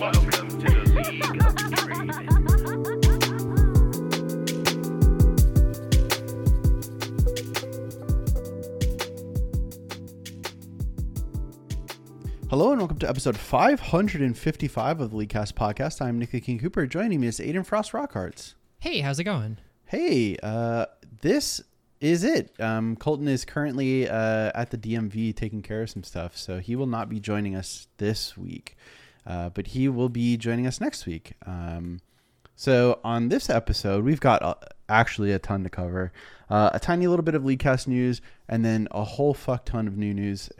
Welcome to the League of Dreams. Hello and welcome to episode 555 of the Leadcast podcast. I'm Nick the King Cooper. Joining me is Aiden Frost Rockharts. Hey, how's it going? Hey, this is it. Colton is currently at the DMV taking care of some stuff, so he will not be joining us this week, but he will be joining us next week. So on this episode, we've got actually a ton to cover. A tiny little bit of Leadcast news, and then a whole fuck ton of new news.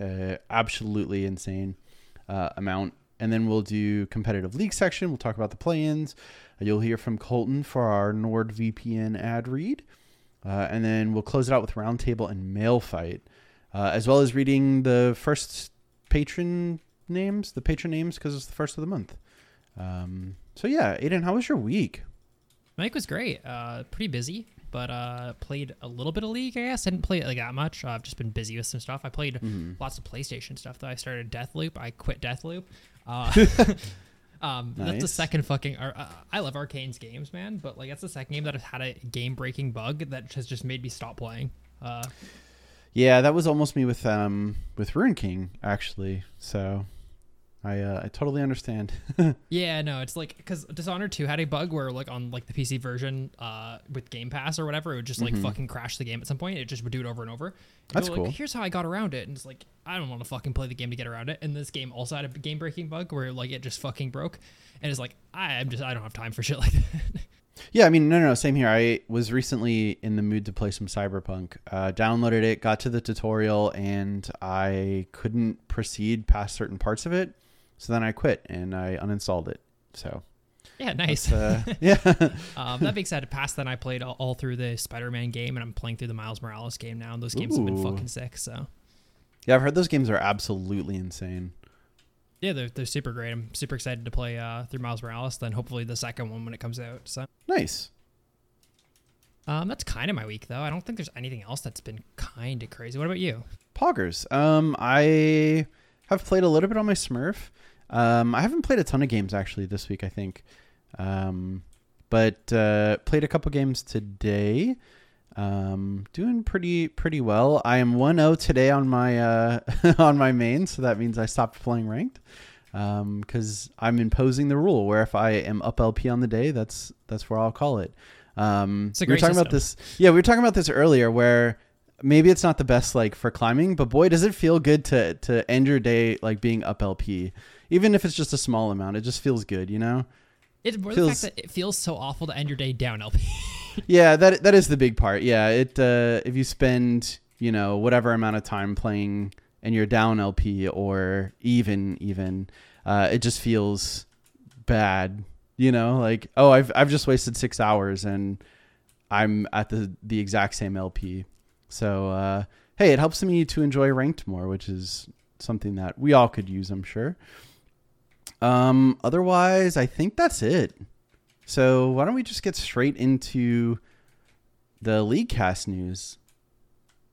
Absolutely insane amount. And then we'll do competitive league section. We'll talk about the play-ins. You'll hear from Colton for our NordVPN ad read. And then we'll close it out with roundtable and mail fight, as well as reading the first patron names, because it's the first of the month. So yeah, Aiden, how was your week? My week was great. Pretty busy, but played a little bit of League, I guess. I didn't play it like that much. I've just been busy with some stuff. I played lots of PlayStation stuff, though. I started Deathloop. I quit Deathloop. Nice. That's the second fucking... I love Arkane's games, man, but like that's the second game that has had a game-breaking bug that has just made me stop playing. Yeah, that was almost me with Rune King, actually, so... I totally understand. Yeah, no, it's like because Dishonored 2 had a bug where like on like the PC version with Game Pass or whatever, it would just like fucking crash the game at some point. It just would do it over and over. That's cool. Like, here's how I got around it. And it's like, I don't want to fucking play the game to get around it. And this game also had a game breaking bug where like it just fucking broke. And it's like, I don't have time for shit like that. Yeah, I mean, no, same here. I was recently in the mood to play some Cyberpunk. Downloaded it, got to the tutorial, and I couldn't proceed past certain parts of it. So then I quit and I uninstalled it. So yeah, nice. Yeah. That being said, past then I played all through the Spider-Man game and I'm playing through the Miles Morales game now. And those games have been fucking sick. So yeah, I've heard those games are absolutely insane. Yeah, they're super great. I'm super excited to play through Miles Morales. Then hopefully the second one when it comes out. So nice. That's kind of my week though. I don't think there's anything else that's been kind of crazy. What about you? Poggers. I have played a little bit on my Smurf. I haven't played a ton of games actually this week, I think, but played a couple games today. Doing pretty well. I am 1-0 today on my on my main, so that means I stopped playing ranked because I'm imposing the rule where if I am up LP on the day, that's where I'll call it. We were talking about this. Yeah, we were talking about this earlier where. Maybe it's not the best like for climbing, but boy, does it feel good to end your day like being up LP, even if it's just a small amount. It just feels good, you know. It's more the fact that it feels so awful to end your day down LP. Yeah, that is the big part. Yeah, it if you spend whatever amount of time playing and you're down LP or even it just feels bad, like I've just wasted 6 hours and I'm at the exact same LP. So, hey, it helps me to enjoy ranked more, which is something that we all could use, I'm sure. Otherwise, I think that's it. So why don't we just get straight into the Leadcast news?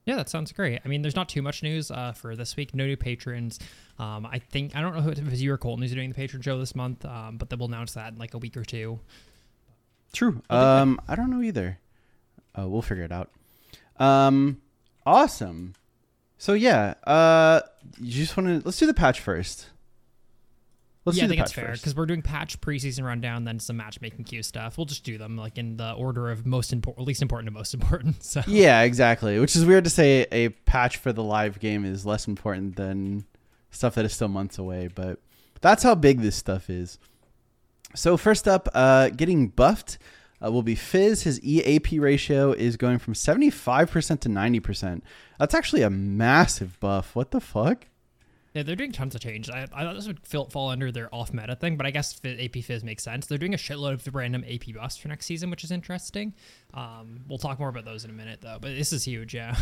Yeah, that sounds great. I mean, there's not too much news for this week. No new patrons. I don't know if it was you or Colton who's doing the patron show this month, but then we'll announce that in like a week or two. True. I don't know either. We'll figure it out. Awesome. So yeah, you just want to, let's do the patch first. Yeah, I think it's fair because we're doing patch preseason rundown, then some matchmaking queue stuff. We'll just do them like in the order of least important to most important. So yeah, exactly. Which is weird to say a patch for the live game is less important than stuff that is still months away, but that's how big this stuff is. So first up, getting buffed. Will be Fizz. His EAP ratio is going from 75% to 90%. That's actually a massive buff. What the fuck? Yeah, they're doing tons of change. I thought this would fall under their off-meta thing, but I guess AP Fizz makes sense. They're doing a shitload of random AP buffs for next season, which is interesting. We'll talk more about those in a minute, though, but this is huge, yeah.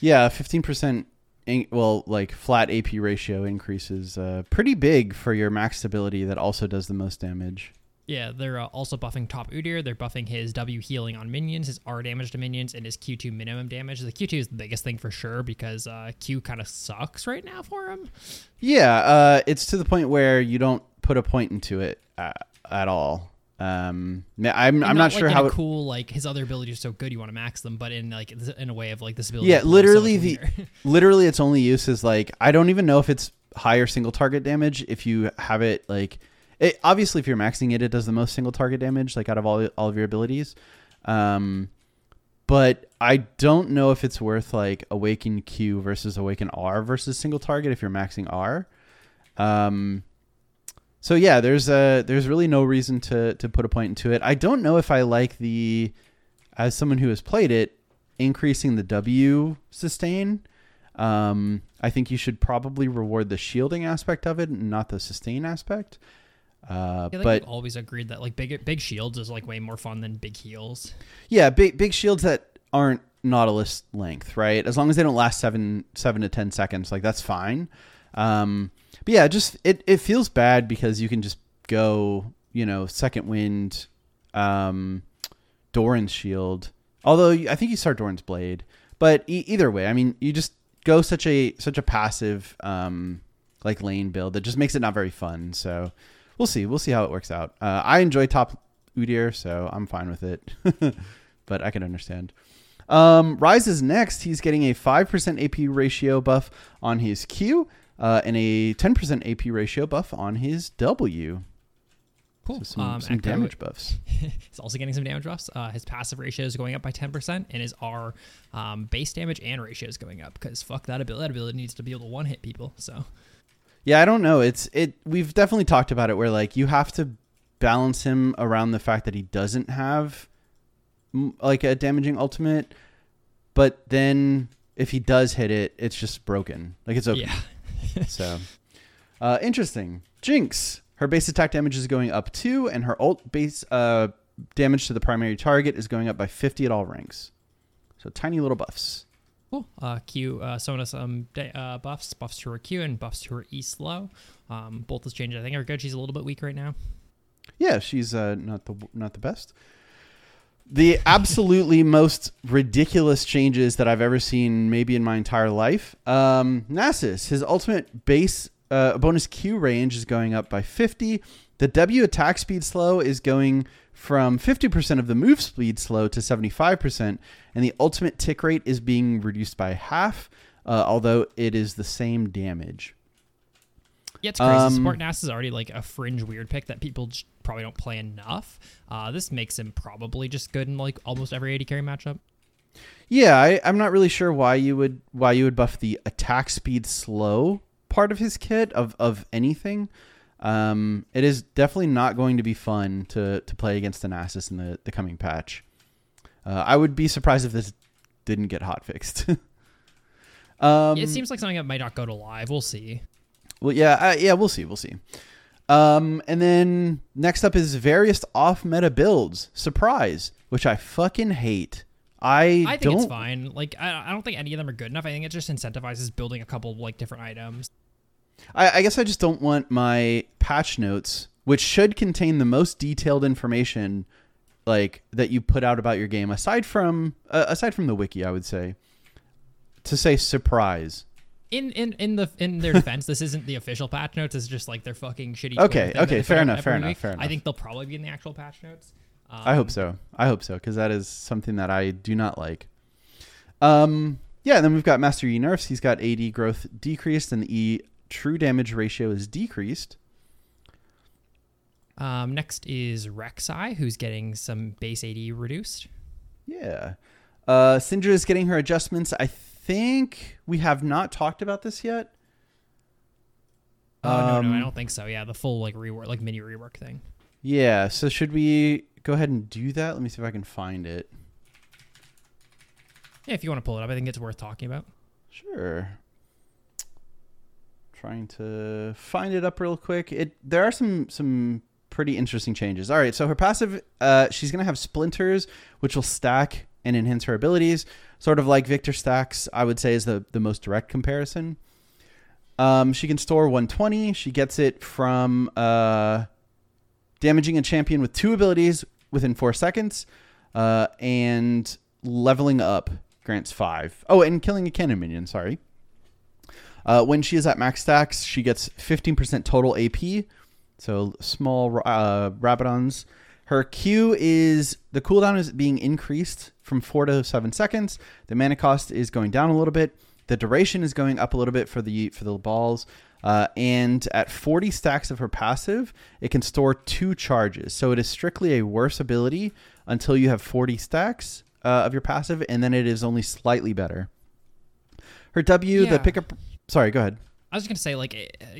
Yeah, 15% flat AP ratio increases pretty big for your max stability that also does the most damage. Yeah, they're also buffing top Udyr. They're buffing his W healing on minions, his R damage to minions, and his Q2 minimum damage. The Q2 is the biggest thing for sure because Q kind of sucks right now for him. Yeah, it's to the point where you don't put a point into it at all. I'm not sure how cool like his other abilities are so good you want to max them, but in a way of like this ability. Yeah, literally its only use is like I don't even know if it's higher single target damage if you have it like. It, obviously, if you're maxing it, it does the most single target damage, like out of all of your abilities. But I don't know if it's worth like Awaken Q versus Awaken R versus single target if you're maxing R. So yeah, there's really no reason to put a point into it. I don't know if I like the, as someone who has played it, increasing the W sustain. I think you should probably reward the shielding aspect of it and not the sustain aspect. But I've always agreed that like big shields is like way more fun than big heals. Yeah, big shields that aren't Nautilus length, right? As long as they don't last seven to 10 seconds, like that's fine. But yeah, just it feels bad because you can just go, second wind, Doran's shield. Although I think you start Doran's blade, but either way, I mean, you just go such a passive lane build that just makes it not very fun. So. We'll see how it works out. I enjoy top Udyr, so I'm fine with it. But I can understand. Ryze is next. He's getting a 5% AP ratio buff on his Q and a 10% AP ratio buff on his W. Cool. So some damage buffs. He's also getting some damage buffs. His passive ratio is going up by 10%, and his R base damage and ratio is going up because fuck that ability. That ability needs to be able to one-hit people, so... Yeah, I don't know. We've definitely talked about it where like you have to balance him around the fact that he doesn't have like a damaging ultimate, but then if he does hit it, it's just broken. Like it's open. Yeah. So interesting. Jinx, her base attack damage is going up 2 and her ult base damage to the primary target is going up by 50 at all ranks. So tiny little buffs. Cool. Q, Sona some buffs to her Q and buffs to her E slow. Both those changes I think are good. She's a little bit weak right now. Yeah, she's not the best. The absolutely most ridiculous changes that I've ever seen maybe in my entire life. Nasus, his ultimate base bonus Q range is going up by 50. The W attack speed slow is going from 50% of the move speed slow to 75%, and the ultimate tick rate is being reduced by half, although it is the same damage. Yeah, it's crazy. Smart Nasus is already like a fringe weird pick that people probably don't play enough. This makes him probably just good in like almost every AD carry matchup. Yeah, I'm not really sure why you would buff the attack speed slow part of his kit of anything. It is definitely not going to be fun to play against the Nasus in the coming patch. I would be surprised if this didn't get hotfixed. It seems like something that might not go to live. We'll see. Well, yeah, we'll see. And then next up is various off-meta builds. Surprise, which I fucking hate. I think it's fine. Like I don't think any of them are good enough. I think it just incentivizes building a couple of like different items. I guess I just don't want my patch notes, which should contain the most detailed information like that you put out about your game aside from the wiki, I would say, to say surprise. In their defense, this isn't the official patch notes, it's just like their fucking shitty. Okay, fair enough. I think they'll probably be in the actual patch notes. I hope so cuz that is something that I do not like. Yeah, and then we've got Master Yi nerfs. He's got AD growth decreased and the E true damage ratio is decreased. Next is Rek'Sai, who's getting some base AD reduced. Yeah. Syndra is getting her adjustments. I think we have not talked about this yet. No, I don't think so. Yeah, the full like rework, like mini rework thing. Yeah, so should we go ahead and do that? Let me see if I can find it. Yeah, if you want to pull it up, I think it's worth talking about. Sure. Trying to find it up real quick. There are some pretty interesting changes. All right, so her passive, she's going to have splinters, which will stack and enhance her abilities, sort of like Victor Stacks, I would say, is the most direct comparison. She can store 120. She gets it from damaging a champion with two abilities within 4 seconds, and leveling up grants 5. Oh, and killing a cannon minion, sorry. When she is at max stacks, she gets 15% total AP, so small Rabadons. Her Q is, the cooldown is being increased from 4 to 7 seconds. The mana cost is going down a little bit. The duration is going up a little bit for the balls. And at 40 stacks of her passive, it can store 2 charges. So it is strictly a worse ability until you have 40 stacks of your passive, and then it is only slightly better. Her W, yeah. The pickup... Sorry, go ahead. I was just going to say,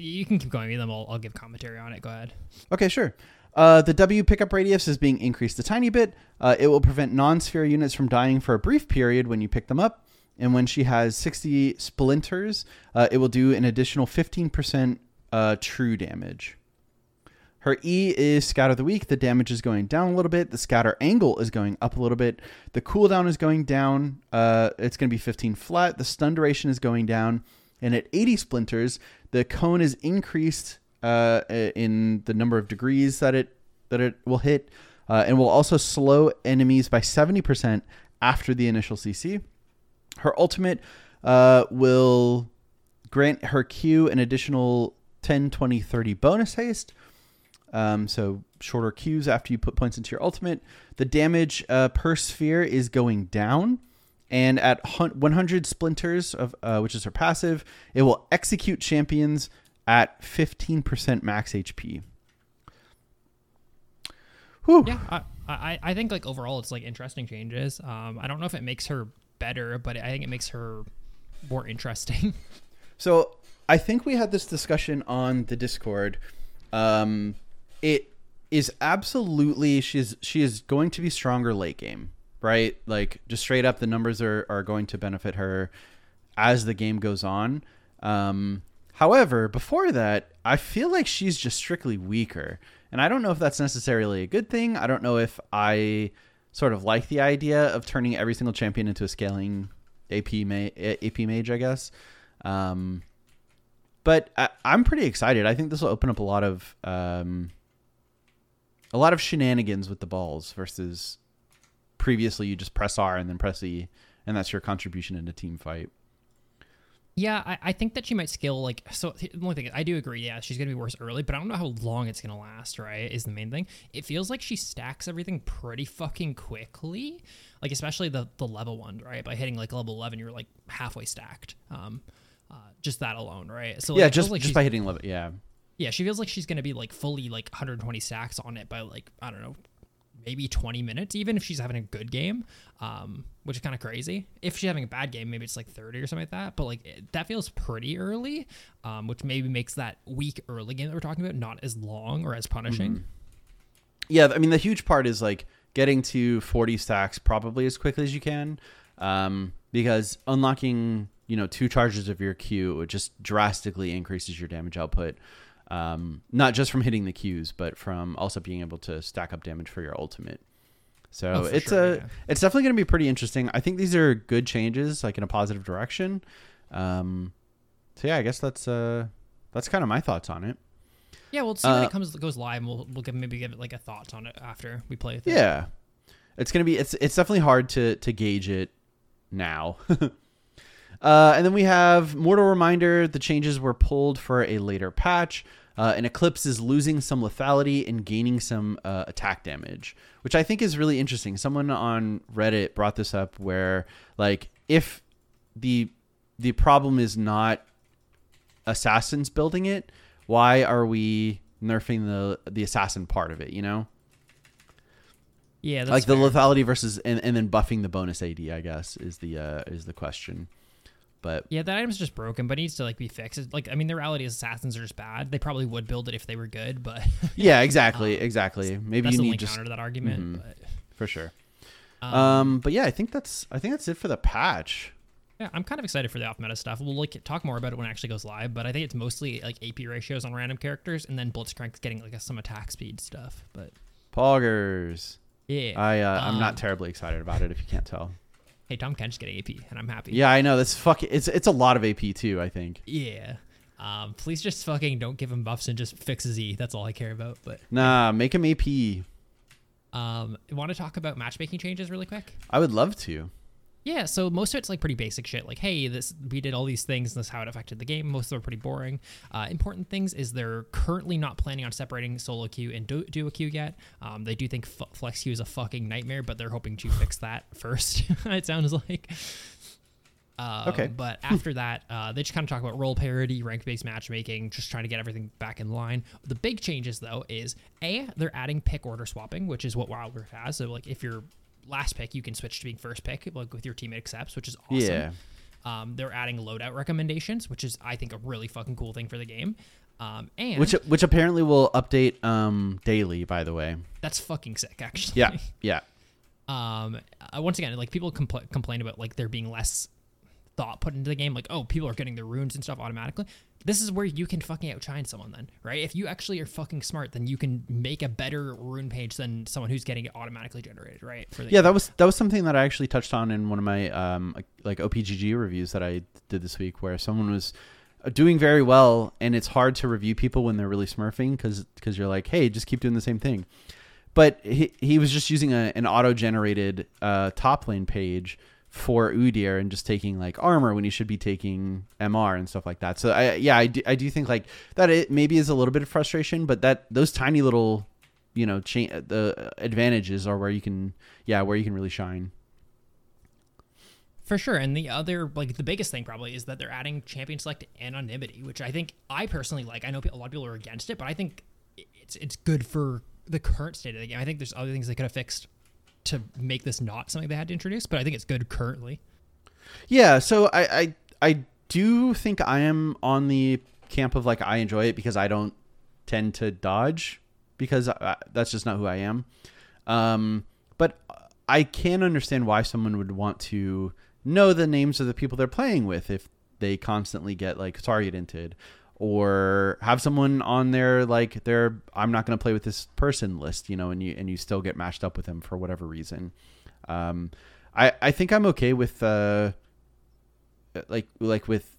you can keep going with them. I'll give commentary on it. Go ahead. Okay, sure. The W pickup radius is being increased a tiny bit. It will prevent non-sphere units from dying for a brief period when you pick them up. And when she has 60 splinters, it will do an additional 15% true damage. Her E is scatter the weak. The damage is going down a little bit. The scatter angle is going up a little bit. The cooldown is going down. It's going to be 15 flat. The stun duration is going down. And at 80 splinters, the cone is increased in the number of degrees that it will hit, and will also slow enemies by 70% after the initial CC. Her ultimate will grant her Q an additional 10, 20, 30 bonus haste. So shorter Qs after you put points into your ultimate. The damage per sphere is going down. And at 100 splinters, of which is her passive, it will execute champions at 15% max HP. Whew. Yeah, I think overall it's interesting changes. I don't know if it makes her better, but I think it makes her more interesting. So I think we had this discussion on the Discord. It is absolutely she is going to be stronger late game, right? Just straight up, the numbers are going to benefit her as the game goes on. However, before that, I feel like she's just strictly weaker. And I don't know if that's necessarily a good thing. I don't know if I sort of like the idea of turning every single champion into a scaling AP mage, I guess. But I'm pretty excited. I think this will open up a lot of shenanigans with the balls versus previously you just press R and then press E, and that's your contribution in a team fight. Yeah, I think that she might scale, so the only thing, I do agree, yeah, she's going to be worse early, but I don't know how long it's going to last, right, is the main thing. It feels like she stacks everything pretty fucking quickly, especially the level one, right? By hitting, level 11, you're, halfway stacked, just that alone, right? So, yeah, just by hitting level, yeah. Yeah, she feels like she's going to be, fully, 120 stacks on it by, I don't know, maybe 20 minutes, even if she's having a good game, which is kind of crazy. If she's having a bad game, maybe it's 30 or something like that. But that feels pretty early, which maybe makes that weak early game that we're talking about not as long or as punishing. Mm-hmm. Yeah, I mean, the huge part is getting to 40 stacks probably as quickly as you can, because unlocking 2 charges of your Q just drastically increases your damage output. Not just from hitting the Qs, but from also being able to stack up damage for your ultimate. So it's definitely going to be pretty interesting. I think these are good changes, in a positive direction. So yeah, I guess that's kind of my thoughts on it. Yeah, we'll see when it goes live, and we'll give it a thought on it after we play with it. Yeah, it's gonna be it's definitely hard to gauge it now. And then we have Mortal Reminder. The changes were pulled for a later patch. And Eclipse is losing some lethality and gaining some attack damage, which I think is really interesting. Someone on Reddit brought this up where, if the problem is not assassins building it, why are we nerfing the assassin part of it, Yeah, that's fair. The lethality versus and then buffing the bonus AD, I guess, is the question. But yeah, that item's just broken, but it needs to be fixed. The reality is assassins are just bad. They probably would build it if they were good, but yeah, exactly. Maybe that's you the need only just counter to that argument, mm-hmm, but for sure. But yeah, I think that's it for the patch. Yeah, I'm kind of excited for the off meta stuff. We'll talk more about it when it actually goes live, but I think it's mostly AP ratios on random characters, and then Blitzcrank's getting some attack speed stuff. But poggers. Yeah. I'm not terribly excited about it, if you can't tell. Hey, Tahm Kench getting AP, and I'm happy. Yeah, I know. That's fucking. It's a lot of AP too, I think. Yeah. Please just fucking don't give him buffs and just fix his E. That's all I care about. But nah, make him AP. Want to talk about matchmaking changes really quick? I would love to. Yeah, so most of it's like pretty basic shit. Like, hey, we did all these things, and this is how it affected the game. Most of them are pretty boring. Important things is they're currently not planning on separating solo queue and duo queue yet. They do think flex queue is a fucking nightmare, but they're hoping to fix that first, it sounds like. Okay. But after that, they just kind of talk about role parity, rank-based matchmaking, just trying to get everything back in line. The big changes, though, is A, they're adding pick order swapping, which is what Wild Rift has. So, like, if you're last pick, you can switch to being first pick, like with your teammate accepts, which is awesome. Yeah. They're adding loadout recommendations, which is, I think, a really fucking cool thing for the game. And which apparently will update daily, by the way. That's fucking sick, actually. Yeah, yeah. Once again, like, people complain about like there being less thought put into the game, like, oh, people are getting their runes and stuff automatically. This is where you can fucking outshine someone then, right? If you actually are fucking smart, then you can make a better rune page than someone who's getting it automatically generated, right? Yeah, that was something that I actually touched on in one of my like OPGG reviews that I did this week, where someone was doing very well, and it's hard to review people when they're really smurfing because you're like, hey, just keep doing the same thing. But he was just using an auto-generated top lane page for Udyr and just taking like armor when you should be taking MR and stuff like that. So I do think like that it maybe is a little bit of frustration, but that those tiny little, you know, the advantages are where you can really shine. For sure. And the other, like the biggest thing probably is that they're adding champion select anonymity, which I think I personally like. I know a lot of people are against it, but I think it's good for the current state of the game. I think there's other things they could have fixed to make this not something they had to introduce, but I think it's good currently. Yeah, so I do think I am on the camp of like I enjoy it because I don't tend to dodge because that's just not who I am. But I can understand why someone would want to know the names of the people they're playing with if they constantly get like targeted or have someone on their like their I'm not going to play with this person list, you know, and you still get matched up with them for whatever reason. I think I'm okay with like with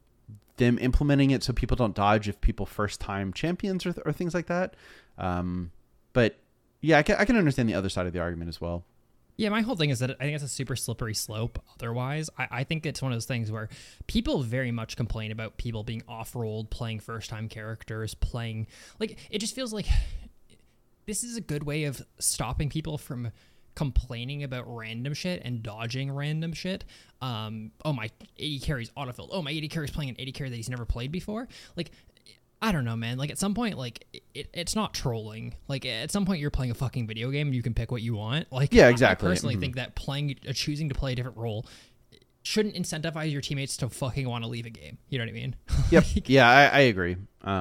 them implementing it so people don't dodge if people first time champions or things like that. But yeah, I can understand the other side of the argument as well. Yeah, my whole thing is that I think it's a super slippery slope. Otherwise, I think it's one of those things where people very much complain about people being off-rolled, playing first-time characters, playing... Like, it just feels like this is a good way of stopping people from complaining about random shit and dodging random shit. Oh, my 80 carries autofilled. Oh, my 80 carries playing an 80 carry that he's never played before. Like... I don't know, man. Like, at some point, like, it's not trolling. Like, at some point, you're playing a fucking video game and you can pick what you want. Like, yeah, exactly. I personally think that choosing to play a different role shouldn't incentivize your teammates to fucking want to leave a game. You know what I mean? Yep. Like, yeah, I agree.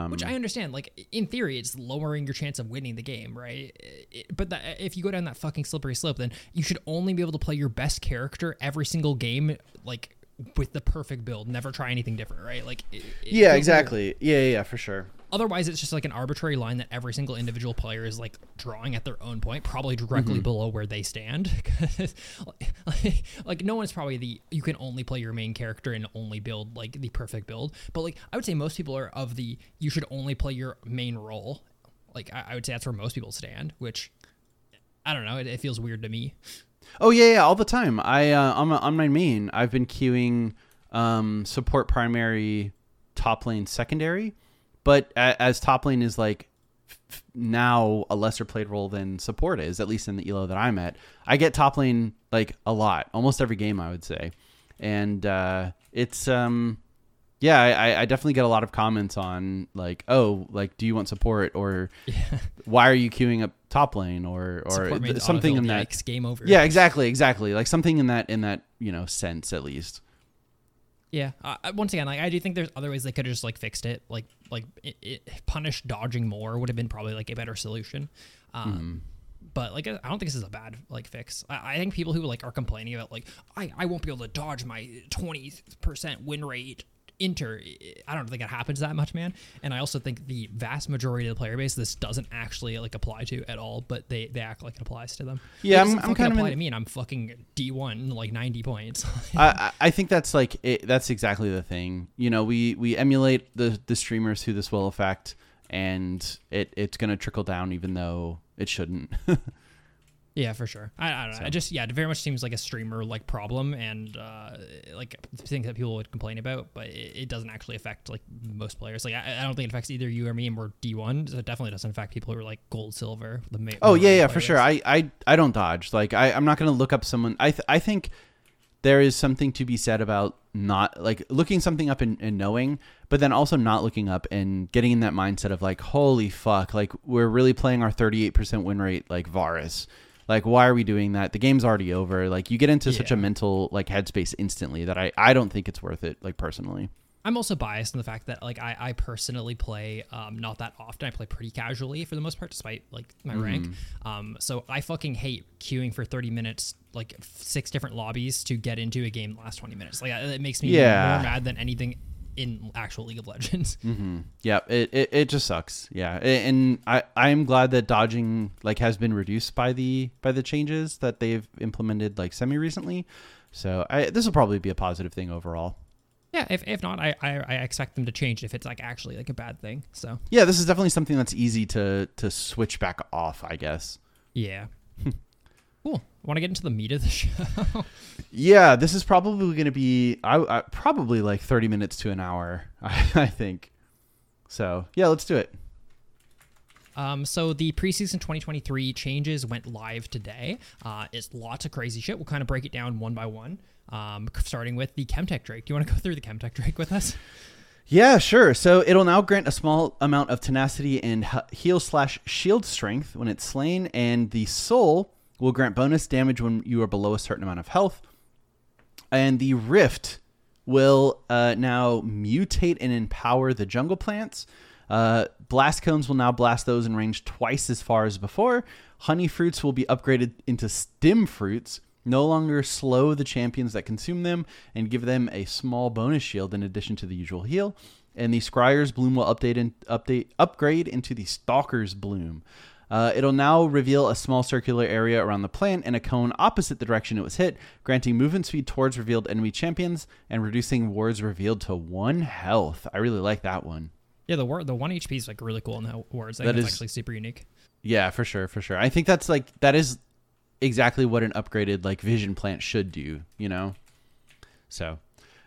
Which I understand. Like, in theory, it's lowering your chance of winning the game, right? But if you go down that fucking slippery slope, then you should only be able to play your best character every single game, like, with the perfect build, never try anything different, right? Like, yeah, exactly. Yeah, for sure. Otherwise, it's just like an arbitrary line that every single individual player is like drawing at their own point, probably directly below where they stand. like, no one's probably you can only play your main character and only build like the perfect build. But like, I would say most people are of the you should only play your main role. Like, I would say that's where most people stand, which I don't know. It feels weird to me. Oh yeah, all the time. On my main, I've been queuing support primary, top lane secondary, but as top lane is like now a lesser played role than support is, at least in the elo that I'm at. I get top lane like a lot, almost every game I would say, and it's yeah, I definitely get a lot of comments on like, oh, like, do you want support or why are you queuing up top lane or something in that yikes, game over. Yeah, exactly. Like something in that, you know, sense at least. Yeah. Once again, like I do think there's other ways they could have just like fixed it. Like it punish dodging more would have been probably like a better solution. But like, I don't think this is a bad like fix. I think people who like are complaining about like, I won't be able to dodge my 20% win rate Inter, I don't think it happens that much, man. And I also think the vast majority of the player base, this doesn't actually like apply to at all, but they act like it applies to them. Yeah, like, I'm kind of apply to me, and I'm fucking D1 like 90 points. I think that's like it, that's exactly the thing. You know, we emulate the streamers who this will affect, and it's gonna trickle down, even though it shouldn't. Yeah, for sure. I don't know. So. I just, it very much seems like a streamer like problem, and like things that people would complain about, but it doesn't actually affect like most players. Like I don't think it affects either you or me, and we're D1, so it definitely doesn't affect people who are like gold, silver. Players. For sure. I don't dodge. Like I'm not gonna look up someone. I think there is something to be said about not like looking something up and knowing, but then also not looking up and getting in that mindset of like, holy fuck, like we're really playing our 38% win rate like Varus. Like, why are we doing that? The game's already over. Like, you get into such a mental, like, headspace instantly that I don't think it's worth it, like, personally. I'm also biased in the fact that, like, I personally play not that often. I play pretty casually for the most part, despite, like, my rank. So I fucking hate queuing for 30 minutes, like, 6 different lobbies to get into a game in the last 20 minutes. Like, it makes me more mad than anything in actual League of Legends. Yeah, it just sucks. Yeah, and I'm glad that dodging like has been reduced by the changes that they've implemented like semi recently. So this will probably be a positive thing overall. Yeah, if not, I expect them to change if it's like actually like a bad thing. So yeah, this is definitely something that's easy to switch back off, I guess. Yeah. Cool. Want to get into the meat of the show? Yeah, this is probably going to be probably like 30 minutes to an hour, I think. So, yeah, let's do it. So the preseason 2023 changes went live today. It's lots of crazy shit. We'll kind of break it down one by one, starting with the Chemtech Drake. Do you want to go through the Chemtech Drake with us? Yeah, sure. So it'll now grant a small amount of tenacity and heal/shield strength when it's slain, and the soul will grant bonus damage when you are below a certain amount of health. And the Rift will now mutate and empower the jungle plants. Blast cones will now blast those in range twice as far as before. Honey fruits will be upgraded into stem fruits, no longer slow the champions that consume them, and give them a small bonus shield in addition to the usual heal. And the Scryer's Bloom will upgrade into the Stalker's Bloom. It'll now reveal a small circular area around the plant and a cone opposite the direction it was hit, granting movement speed towards revealed enemy champions and reducing wards revealed to 1 health. I really like that one. Yeah, the 1 HP is like really cool in the wards. I think it's actually super unique. Yeah, for sure, for sure. I think that's like that is exactly what an upgraded like vision plant should do, you know? So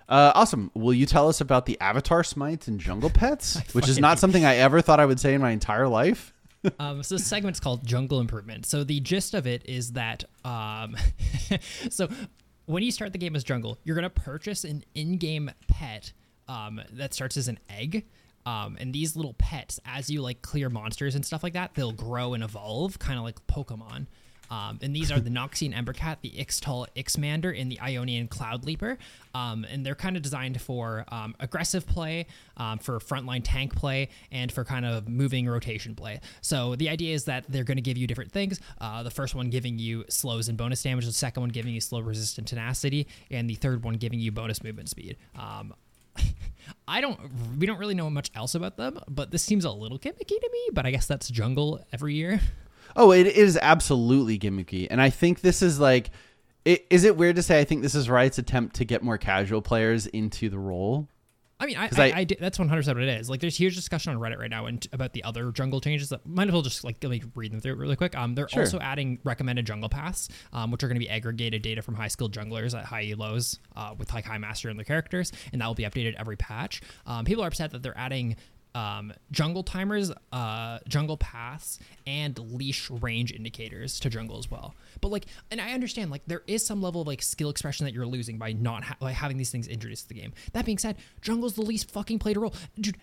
awesome. Will you tell us about the avatar smites and jungle pets, which is not something I ever thought I would say in my entire life? So this segment's called Jungle Improvement. So the gist of it is that so when you start the game as jungle, you're going to purchase an in-game pet that starts as an egg. And these little pets, as you like clear monsters and stuff like that, they'll grow and evolve, kind of like Pokemon. And these are the Noxian Embercat, the Ixtal Ixmander, and the Ionian Cloud Leaper. And they're kind of designed for aggressive play, for frontline tank play, and for kind of moving rotation play. So the idea is that they're going to give you different things. The first one giving you slows and bonus damage. The second one giving you slow resistant tenacity. And the third one giving you bonus movement speed. We don't really know much else about them, but this seems a little gimmicky to me, but I guess that's jungle every year. Oh, it is absolutely gimmicky. And I think this is like, is it weird to say I think this is Riot's attempt to get more casual players into the role? I mean, I that's 100% what it is. Like, there's huge discussion on Reddit right now about the other jungle changes that might as well just, like, let me read them through really quick. They're also adding recommended jungle paths, which are going to be aggregated data from high-skilled junglers at high elos with, like, high master in their characters, and that will be updated every patch. People are upset that they're adding jungle timers, jungle paths, and leash range indicators to jungle as well. But like, and I understand like there is some level of like skill expression that you're losing by not by having these things introduced to the game. That being said, jungle's the least fucking played role, dude.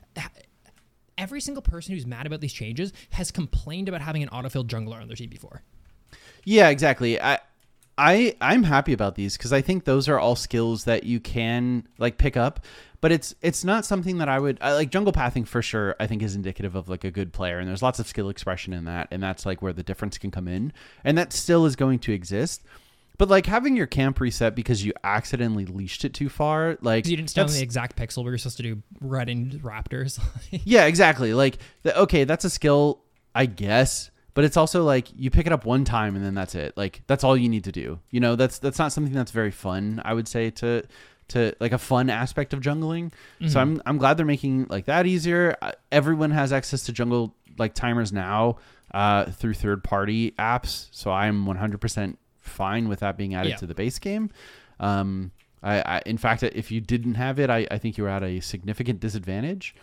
Every single person who's mad about these changes has complained about having an autofilled jungler on their team before. Yeah, exactly. I'm happy about these because I think those are all skills that you can like pick up, but it's not something that I like. Jungle pathing for sure I think is indicative of like a good player, and there's lots of skill expression in that, and that's like where the difference can come in, and that still is going to exist. But like having your camp reset because you accidentally leashed it too far, like you didn't stand on the exact pixel where you're supposed to do red and raptors. Yeah, exactly. Like, okay, that's a skill, I guess, but it's also like you pick it up one time and then that's it. Like that's all you need to do. You know, that's not something that's very fun, I would say, to like a fun aspect of jungling. Mm-hmm. So I'm glad they're making like that easier. Everyone has access to jungle like timers now through third party apps. So I'm 100% fine with that being added to the base game. I in fact, if you didn't have it, I think you were at a significant disadvantage.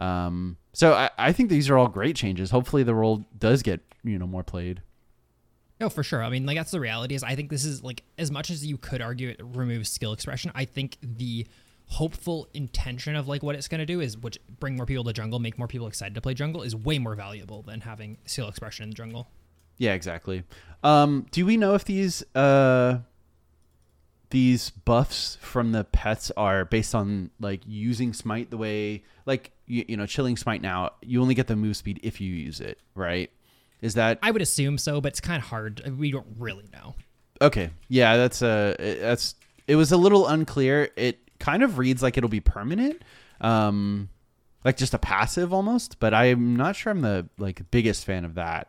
So I think these are all great changes. Hopefully the role does get, you know, more played. No, for sure. I mean, like that's the reality is I think this is like, as much as you could argue it removes skill expression, I think the hopeful intention of like what it's going to do is which bring more people to jungle, make more people excited to play jungle is way more valuable than having skill expression in the jungle. Yeah, exactly. Do we know if these buffs from the pets are based on like using Smite the way like, you know, chilling Smite now, you only get the move speed if you use it, right? Is that... I would assume so, but it's kind of hard. We don't really know. Okay. Yeah, that's it was a little unclear. It kind of reads like it'll be permanent. Like just a passive almost, but I'm not sure I'm the like biggest fan of that.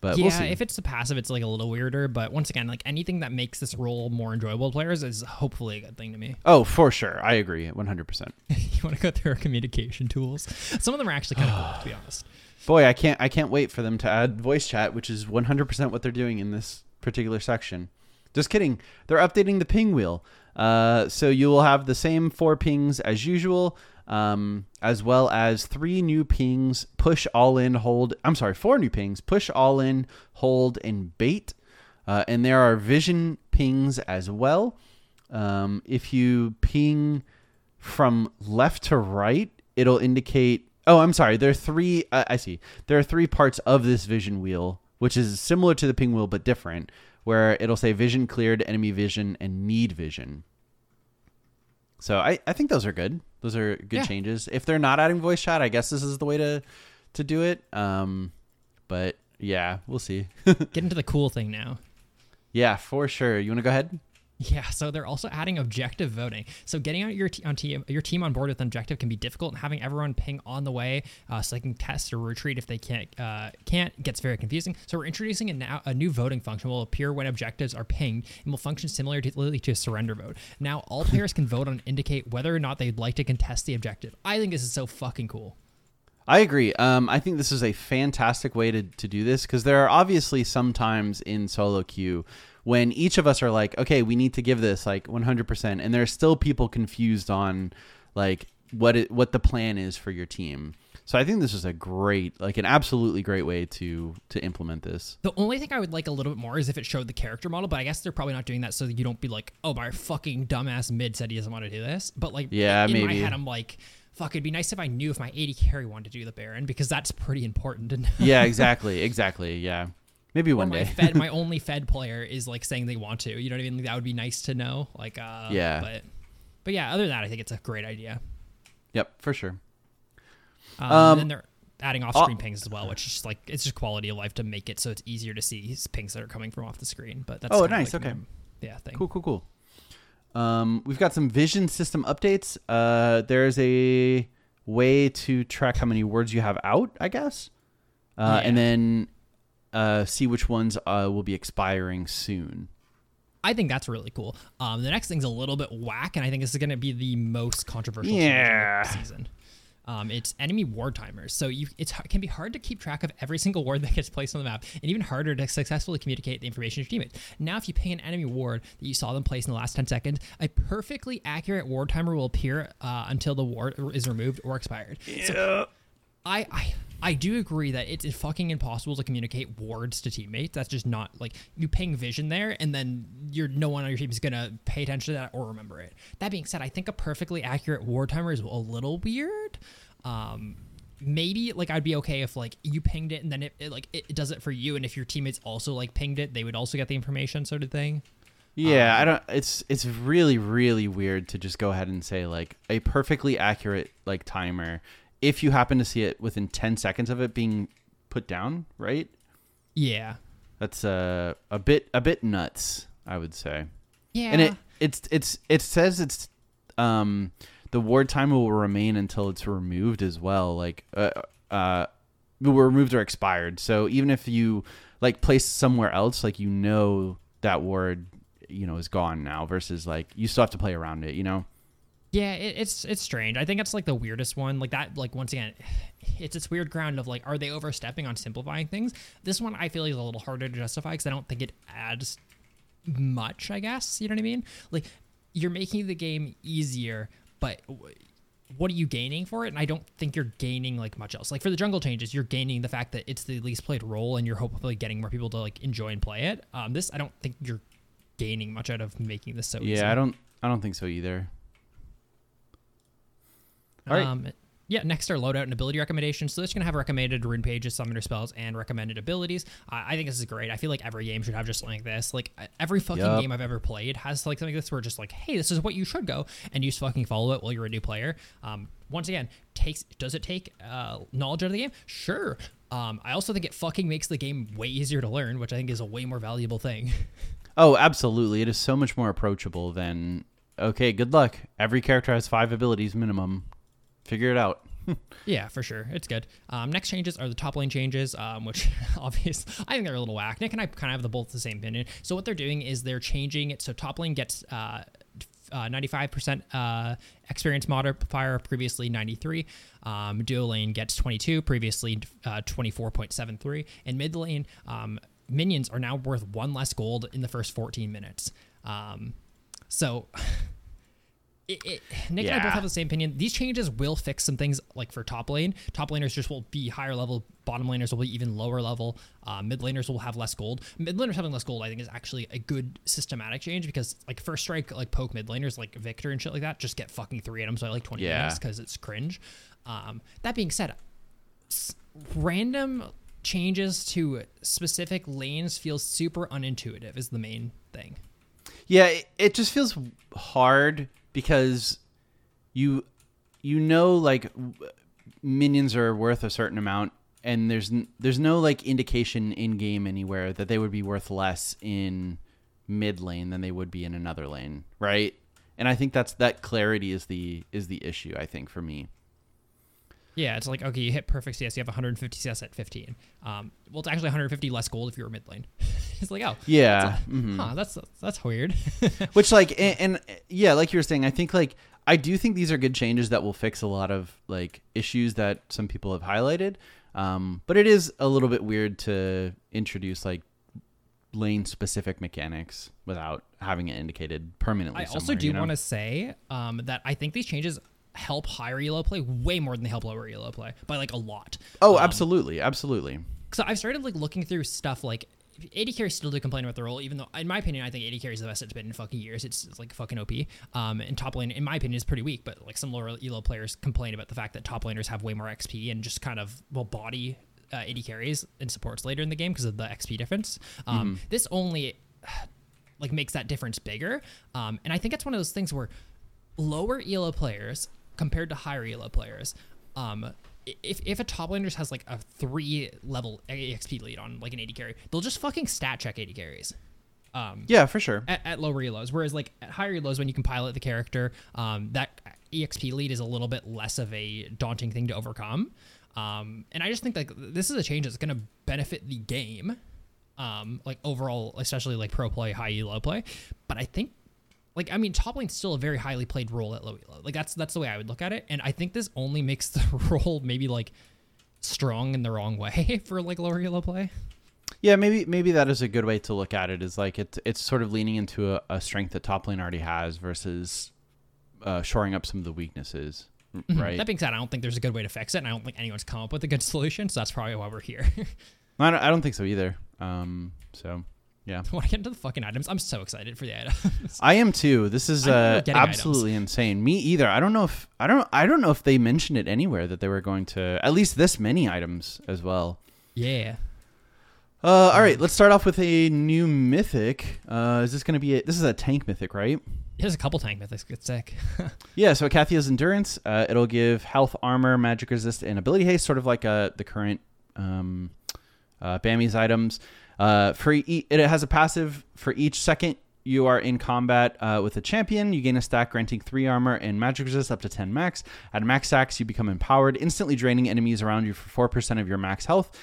But yeah, we'll see. If it's a passive, it's like a little weirder. But once again, like anything that makes this role more enjoyable to players is hopefully a good thing to me. Oh, for sure. I agree 100%. You want to go through our communication tools? Some of them are actually kind of cool, to be honest. Boy, I can't wait for them to add voice chat, which is 100% what they're doing in this particular section. Just kidding. They're updating the ping wheel. So you will have the same 4 pings as usual, as well as 3 new pings, push, all in, hold. I'm sorry, 4 new pings, push, all in, hold, and bait. And there are vision pings as well. If you ping from left to right, it'll indicate... Oh, I'm sorry. There are 3. I see. There are 3 parts of this vision wheel, which is similar to the ping wheel, but different, where it'll say vision cleared, enemy vision, and need vision. So I think those are good. Those are good changes. If they're not adding voice chat, I guess this is the way to do it. But yeah, we'll see. Get into the cool thing now. Yeah, for sure. You want to go ahead? Yeah, so they're also adding objective voting. So getting out your team on board with an objective can be difficult, and having everyone ping on the way so they can test or retreat if they can't gets very confusing. So we're introducing a new voting function will appear when objectives are pinged and will function similarly to a surrender vote. Now all players can vote on indicate whether or not they'd like to contest the objective. I think this is so fucking cool. I agree. I think this is a fantastic way to do this because there are obviously some times in solo queue when each of us are like, okay, we need to give this like 100%, and there are still people confused on like what the plan is for your team. So I think this is a great, like an absolutely great way to implement this. The only thing I would like a little bit more is if it showed the character model, but I guess they're probably not doing that so that you don't be like, oh, my fucking dumbass mid said he doesn't want to do this. But like in my head, I'm like, fuck, it'd be nice if I knew if my 80 carry wanted to do the Baron, because that's pretty important to know. Yeah, exactly. Yeah. Maybe one day. My only Fed player is like saying they want to. You know what I mean? Like, that would be nice to know. Like, yeah. But yeah, other than that, I think it's a great idea. Yep, for sure. And then they're adding off-screen pings as well, which is just like it's just quality of life to make it so it's easier to see pings that are coming from off the screen. But that's nice. Like, okay. Thing. Cool. We've got some vision system updates. There's a way to track how many words you have out, I guess, and then. See which ones will be expiring soon. I think that's really cool. The next thing's a little bit whack, and I think this is going to be the most controversial change of the season. It's enemy war timers. So it can be hard to keep track of every single ward that gets placed on the map, and even harder to successfully communicate the information to your teammates. Now, if you ping an enemy ward that you saw them place in the last 10 seconds, a perfectly accurate ward timer will appear until the ward is removed or expired. Yeah. So I do agree that it's fucking impossible to communicate wards to teammates. That's just not like you ping vision there and then no one on your team is going to pay attention to that or remember it. That being said, I think a perfectly accurate ward timer is a little weird. Maybe like I'd be okay if like you pinged it and then it does it for you. And if your teammates also like pinged it, they would also get the information sort of thing. Yeah, it's really, really weird to just go ahead and say like a perfectly accurate like timer if you happen to see it within 10 seconds of it being put down, right? Yeah. That's a bit nuts. I would say. Yeah. And it says it's the ward timer will remain until it's removed as well. Like were removed or expired. So even if you like place somewhere else, like you know that ward, you know, is gone now versus like you still have to play around it, you know? Yeah, it's strange. I think that's like the weirdest one. Like that, like once again, it's this weird ground of like, are they overstepping on simplifying things? This one I feel is a little harder to justify because I don't think it adds much, I guess. You know what I mean? Like you're making the game easier, but what are you gaining for it? And I don't think you're gaining like much else. Like for the jungle changes, you're gaining the fact that it's the least played role and you're hopefully getting more people to like enjoy and play it. This, I don't think you're gaining much out of making this so easy. Yeah, I don't think so either. All right. Yeah, next are loadout and ability recommendations. So it's going to have recommended rune pages, summoner spells, and recommended abilities. I think this is great. I feel like every game should have just something like this. Like every fucking game I've ever played has like something like this where just like, hey, this is what you should go, and you just fucking follow it while you're a new player. Once again, does it take knowledge out of the game? Sure. I also think it fucking makes the game way easier to learn, which I think is a way more valuable thing. Oh, absolutely. It is so much more approachable than, okay, good luck. Every character has 5 abilities minimum. Figure it out. Yeah, for sure. It's good. Next changes are the top lane changes, which obviously I think they're a little whack. Nick and I kind of have both the same opinion. So what they're doing is they're changing it. So top lane gets 95% experience modifier, previously 93. Duo lane gets 22, previously 24.73. And mid lane minions are now worth 1 less gold in the first 14 minutes. Nick and I both have the same opinion. These changes will fix some things like for top lane. Top laners just will be higher level. Bottom laners will be even lower level. Mid laners will have less gold. Mid laners having less gold, I think, is actually a good systematic change because like first strike, like poke mid laners, like Victor and shit like that, just get fucking 3 items by like 20 minutes because it's cringe. That being said, random changes to specific lanes feels super unintuitive is the main thing. Yeah, it just feels hard. Because you know, like minions are worth a certain amount, and there's no like indication in game anywhere that they would be worth less in mid lane than they would be in another lane, right? And I think that clarity is the issue, I think, for me. Yeah, it's like, okay, you hit perfect CS, you have 150 CS at 15. Well, it's actually 150 less gold if you were mid lane. It's like, oh, yeah, that's weird. Which like, and yeah, like you were saying, I think like I do think these are good changes that will fix a lot of like issues that some people have highlighted. But it is a little bit weird to introduce like lane specific mechanics without having it indicated permanently. I also do want to say that I think these changes help higher elo play way more than they help lower elo play by like a lot. Oh, absolutely. So I've started like looking through stuff like AD carries still do complain about the role, even though in my opinion I think AD carry is the best it's been in fucking years. It's like fucking OP. And top lane in my opinion is pretty weak, but like some lower elo players complain about the fact that top laners have way more XP and just kind of body AD carries and supports later in the game because of the XP difference. This only like makes that difference bigger. And I think it's one of those things where lower elo players compared to higher elo players, if a top laner has like a 3 level exp lead on like an AD carry, they'll just fucking stat check AD carries. Yeah, for sure. At lower elos, whereas like at higher elos, when you can pilot the character, that exp lead is a little bit less of a daunting thing to overcome. And I just think like this is a change that's going to benefit the game, like overall, especially like pro play, high elo play. But I think, like, I mean, top lane's still a very highly played role at low elo. Like, that's the way I would look at it. And I think this only makes the role maybe, like, strong in the wrong way for, like, lower elo play. Yeah, maybe that is a good way to look at it, is, like, it's sort of leaning into a strength that top lane already has versus shoring up some of the weaknesses, right? That being said, I don't think there's a good way to fix it, and I don't think anyone's come up with a good solution, so that's probably why we're here. I don't think so either. Yeah. I want to get into the fucking items. I'm so excited for the items. I am too. This is absolutely insane. Me either. I don't know if they mentioned it anywhere that they were going to at least this many items as well. Yeah. All right. Let's start off with a new mythic. Is this going to be? This is a tank mythic, right? There's a couple tank mythics. Good sick. Yeah. So Acathea's endurance. It'll give health, armor, magic resist, and ability haste. Sort of like the current Bami's items. It has a passive for each second you are in combat with a champion, you gain a stack granting 3 armor and magic resist up to 10 max. At max stacks, you become empowered, instantly draining enemies around you for 4% of your max health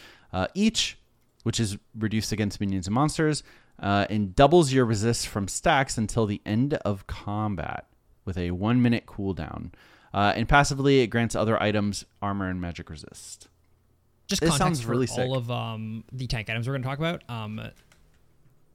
each, which is reduced against minions and monsters, and doubles your resist from stacks until the end of combat with a 1-minute cooldown. And passively, it grants other items armor and magic resist. Just this sounds really sick. All of the tank items we're going to talk about.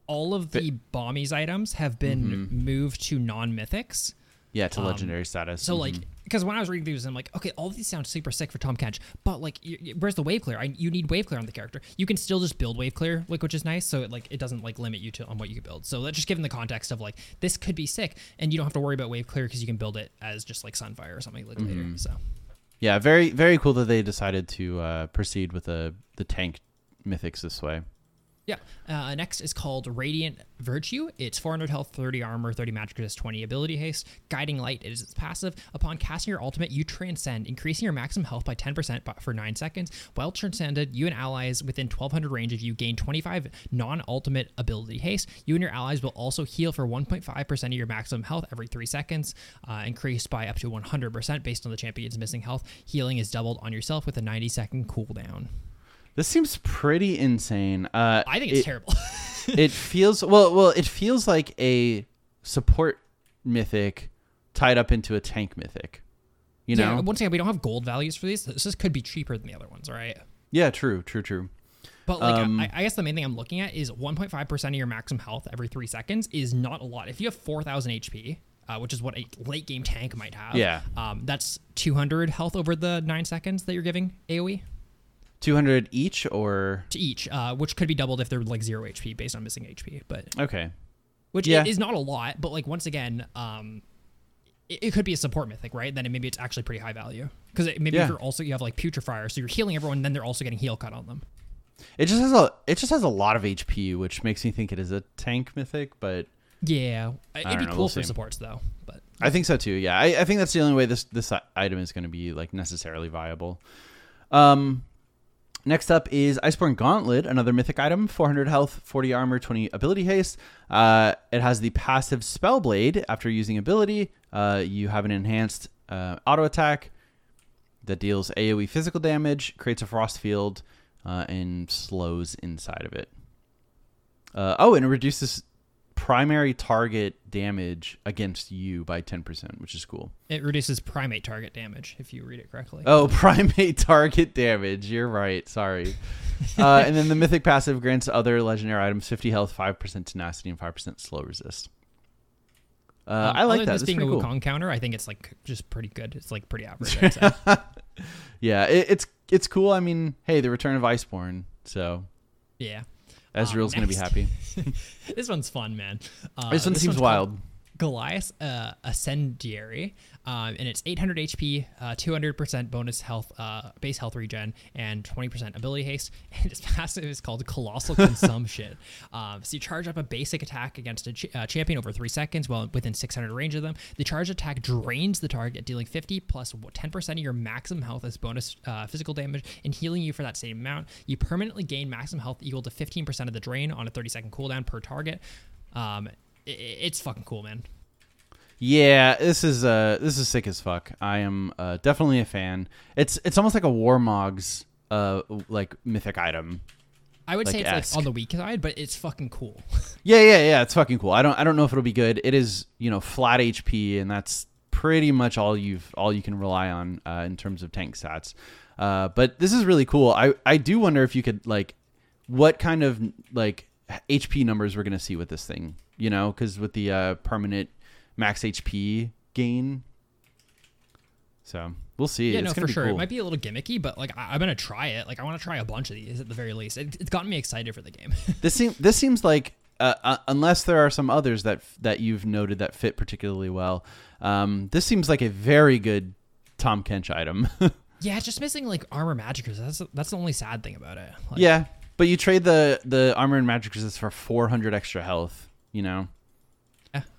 All of the Bombies items have been moved to non-mythics. Yeah, to legendary status. So like, because when I was reading these, I'm like, okay, all of these sound super sick for Tahm Kench, but like, where's the wave clear? You need wave clear on the character. You can still just build wave clear, like, which is nice. So it doesn't like limit you to on what you can build. So that's just given the context of like, this could be sick, and you don't have to worry about wave clear because you can build it as just like Sunfire or something like later. So yeah, very very cool that they decided to proceed with the tank mythics this way. Yeah. Next is called Radiant Virtue. It's 400 health, 30 armor, 30 magic resist, 20 ability haste. Guiding Light is its passive. Upon casting your ultimate, you transcend, increasing your maximum health by 10% for 9 seconds. While transcended, you and allies within 1,200 range of you gain 25 non-ultimate ability haste. You and your allies will also heal for 1.5% of your maximum health every 3 seconds, increased by up to 100% based on the champion's missing health. Healing is doubled on yourself with a 90-second cooldown. This seems pretty insane. I think it's terrible. It feels it feels like a support mythic tied up into a tank mythic. You know? Yeah, once again, we don't have gold values for these. This could be cheaper than the other ones, right? Yeah, true. But like, I guess the main thing I'm looking at is 1.5% of your maximum health every 3 seconds is not a lot. If you have 4,000 HP, which is what a late game tank might have, yeah. That's 200 health over the 9 seconds that you're giving AoE. 200 each or? To each, which could be doubled if they're like 0 HP based on missing HP. But okay. Which is not a lot, but like once again, it could be a support mythic, right? Then maybe it's actually pretty high value. Because maybe if you have like Putrefier, so you're healing everyone, then they're also getting heal cut on them. It just has a lot of HP, which makes me think it is a tank mythic, but yeah, it'd be cool for supports though. But I think so too, yeah. I think that's the only way this item is going to be like necessarily viable. Next up is Iceborne Gauntlet, another mythic item, 400 health, 40 armor, 20 ability haste. It has the passive Spellblade. After using ability, you have an enhanced auto attack that deals AoE physical damage, creates a frost field, and slows inside of it. And it reduces primary target damage against you by 10%, which is cool. It reduces primate target damage if you read it correctly. Oh, primate target damage. You're right. Sorry. And then the mythic passive grants other legendary items 50 health, 5% tenacity, and 5% slow resist. I like that. This being a Wukong counter, I think it's like just pretty good. It's like pretty average. I'd say. Yeah, it's cool. I mean, hey, the return of Iceborne. So yeah. Ezreal's going to be happy. This one's fun, man. This seems wild. Goliath Ascendiary, and it's 800 HP, 200% bonus health, base health regen, and 20% ability haste. And its passive is called Colossal Consumption. So you charge up a basic attack against a champion over 3 seconds, while within 600 range of them. The charge attack drains the target, dealing 50 plus 10% of your maximum health as bonus physical damage, and healing you for that same amount. You permanently gain maximum health equal to 15% of the drain on a 30-second cooldown per target. It's fucking cool, man. Yeah, this is sick as fuck. I am definitely a fan. It's almost like a Warmog's like mythic item. I would say it's like on the weak side, but it's fucking cool. Yeah, it's fucking cool. I don't know if it'll be good. It is, flat HP, and that's pretty much all you can rely on in terms of tank stats. But this is really cool. I do wonder if you could like what kind of like HP numbers we're gonna see with this thing. Because with the permanent max HP gain. So we'll see. Yeah, it's for sure. Cool. It might be a little gimmicky, but like I'm gonna try it. Like I want to try a bunch of these at the very least. It's gotten me excited for the game. This seems like unless there are some others that you've noted that fit particularly well, this seems like a very good Tahm Kench item. Yeah, it's just missing like armor magic resist. That's the only sad thing about it. Like, yeah, but you trade the armor and magic resist for 400 extra health.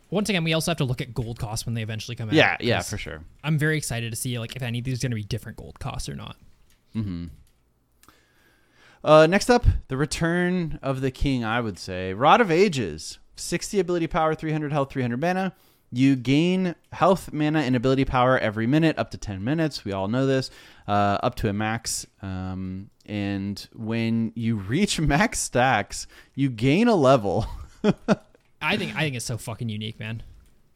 Once again, we also have to look at gold costs when they eventually come out. Yeah, for sure. I'm very excited to see like if any of these are going to be different gold costs or not. Mm-hmm. Next up, the return of the king, I would say. Rod of Ages, 60 ability power, 300 health, 300 mana. You gain health, mana, and ability power every minute, up to 10 minutes. We all know this, up to a max. And when you reach max stacks, you gain a level. I think it's so fucking unique, man.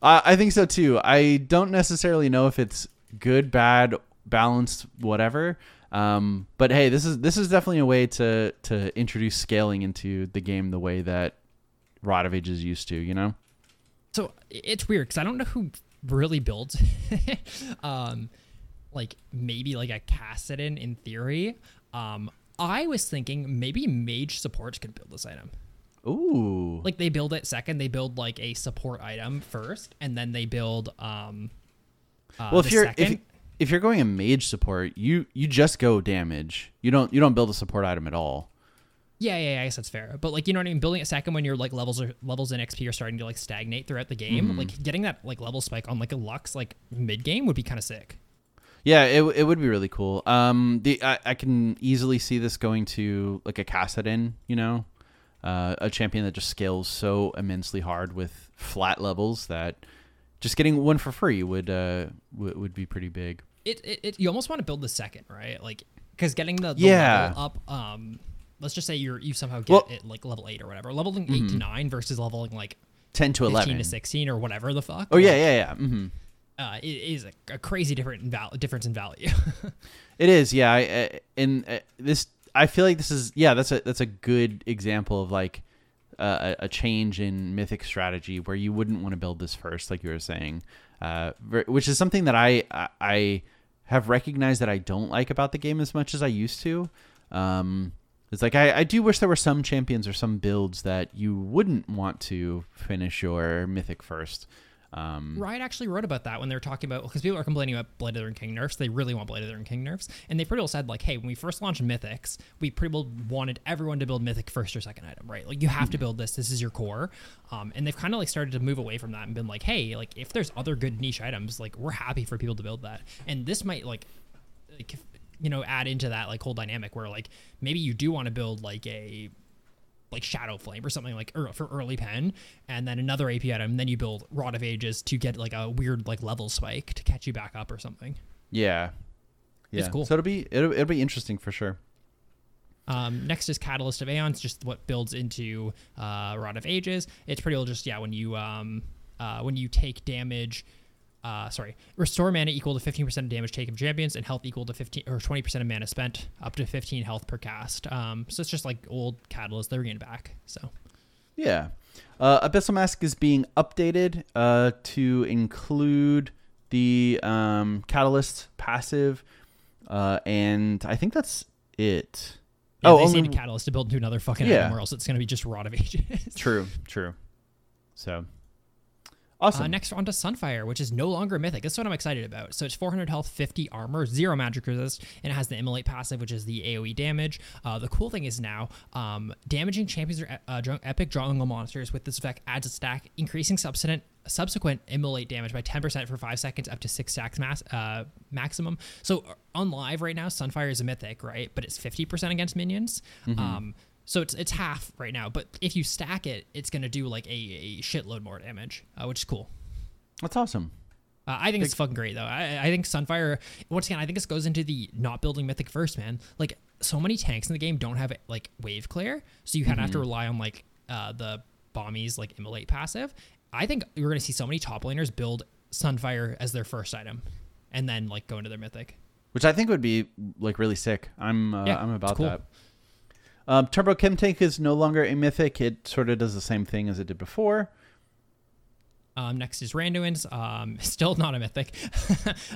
I think so too. I don't necessarily know if it's good, bad, balanced, whatever. But hey, this is definitely a way to introduce scaling into the game the way that Rod of Ages used to, you know? So it's weird because I don't know who really builds maybe like a Kassadin in theory. I was thinking maybe mage supports could build this item. Ooh. Like they build it second. They build like a support item first, and then they build if you're going a mage support, you just go damage. You don't build a support item at all. Yeah, I guess that's fair. But like, you know what I mean? Building a second when you're like levels in XP are starting to like stagnate throughout the game. Mm-hmm. Like getting that like level spike on like a Lux like mid game would be kind of sick. Yeah, it would be really cool. I can easily see this going to like a Kassadin, you know, a champion that just scales so immensely hard with flat levels that just getting one for free would be pretty big. It you almost want to build the second, right? Like because getting the level up. Let's just say you somehow get it like level 8 or whatever. Leveling 8 to 9 versus leveling like 10 to 11, 15 to 16 or whatever the fuck. Oh, yeah. Mm-hmm. It is a crazy difference in value. It is, yeah. I feel like this is, yeah, that's a good example of like a change in mythic strategy where you wouldn't want to build this first, like you were saying, which is something that I have recognized that I don't like about the game as much as I used to. It's like I do wish there were some champions or some builds that you wouldn't want to finish your mythic first. Riot actually wrote about that when they were talking about, because people are complaining about Blade of the Rune King nerfs. They really want Blade of the Rune King nerfs. And they pretty well said, like, hey, when we first launched mythics, we pretty well wanted everyone to build mythic first or second item, right? Like, you have to build this. This is your core. And they've kind of, like, started to move away from that and been like, hey, like, if there's other good niche items, like, we're happy for people to build that. And this might, like you know, add into that like whole dynamic where like maybe you do want to build like a like Shadow Flame or something like for early pen, and then another AP item, and then you build Rod of Ages to get like a weird like level spike to catch you back up or something. Yeah, it's cool. So it'll be interesting for sure. Next is Catalyst of Aeons, just what builds into Rod of Ages. It's pretty well just when you take damage. Restore mana equal to 15% of damage taken from champions and health equal to 15 or 20% of mana spent, up to 15 health per cast. So it's just like old Catalyst. They're getting back. So, yeah. Abyssal Mask is being updated to include the Catalyst passive. And I think that's it. Yeah, oh, they need a Catalyst to build into another fucking item, or else it's going to be just Rod of Ages. True. So... awesome. Next on to Sunfire, which is no longer mythic. That's what I'm excited about. So it's 400 health, 50 armor, 0 magic resist, and it has the Immolate passive, which is the AoE damage. The cool thing is now damaging champions or epic jungle monsters with this effect adds a stack, increasing subsequent Immolate damage by 10% for 5 seconds up to 6 stacks maximum. So on live right now, Sunfire is a mythic, right? But it's 50% against minions. Mm-hmm. So it's half right now, but if you stack it, it's going to do like a shitload more damage, which is cool. That's awesome. I think it's fucking great, though. I think Sunfire, once again, I think this goes into the not building mythic first, man. Like, so many tanks in the game don't have like wave clear, so you kind of have to rely on like the Bombies like Immolate passive. I think you're going to see so many top laners build Sunfire as their first item and then like go into their mythic. Which I think would be like really sick. I'm about cool. that. Turbo Chemtech is no longer a mythic. It sort of does the same thing as it did before. Next is Randuin's. Still not a mythic.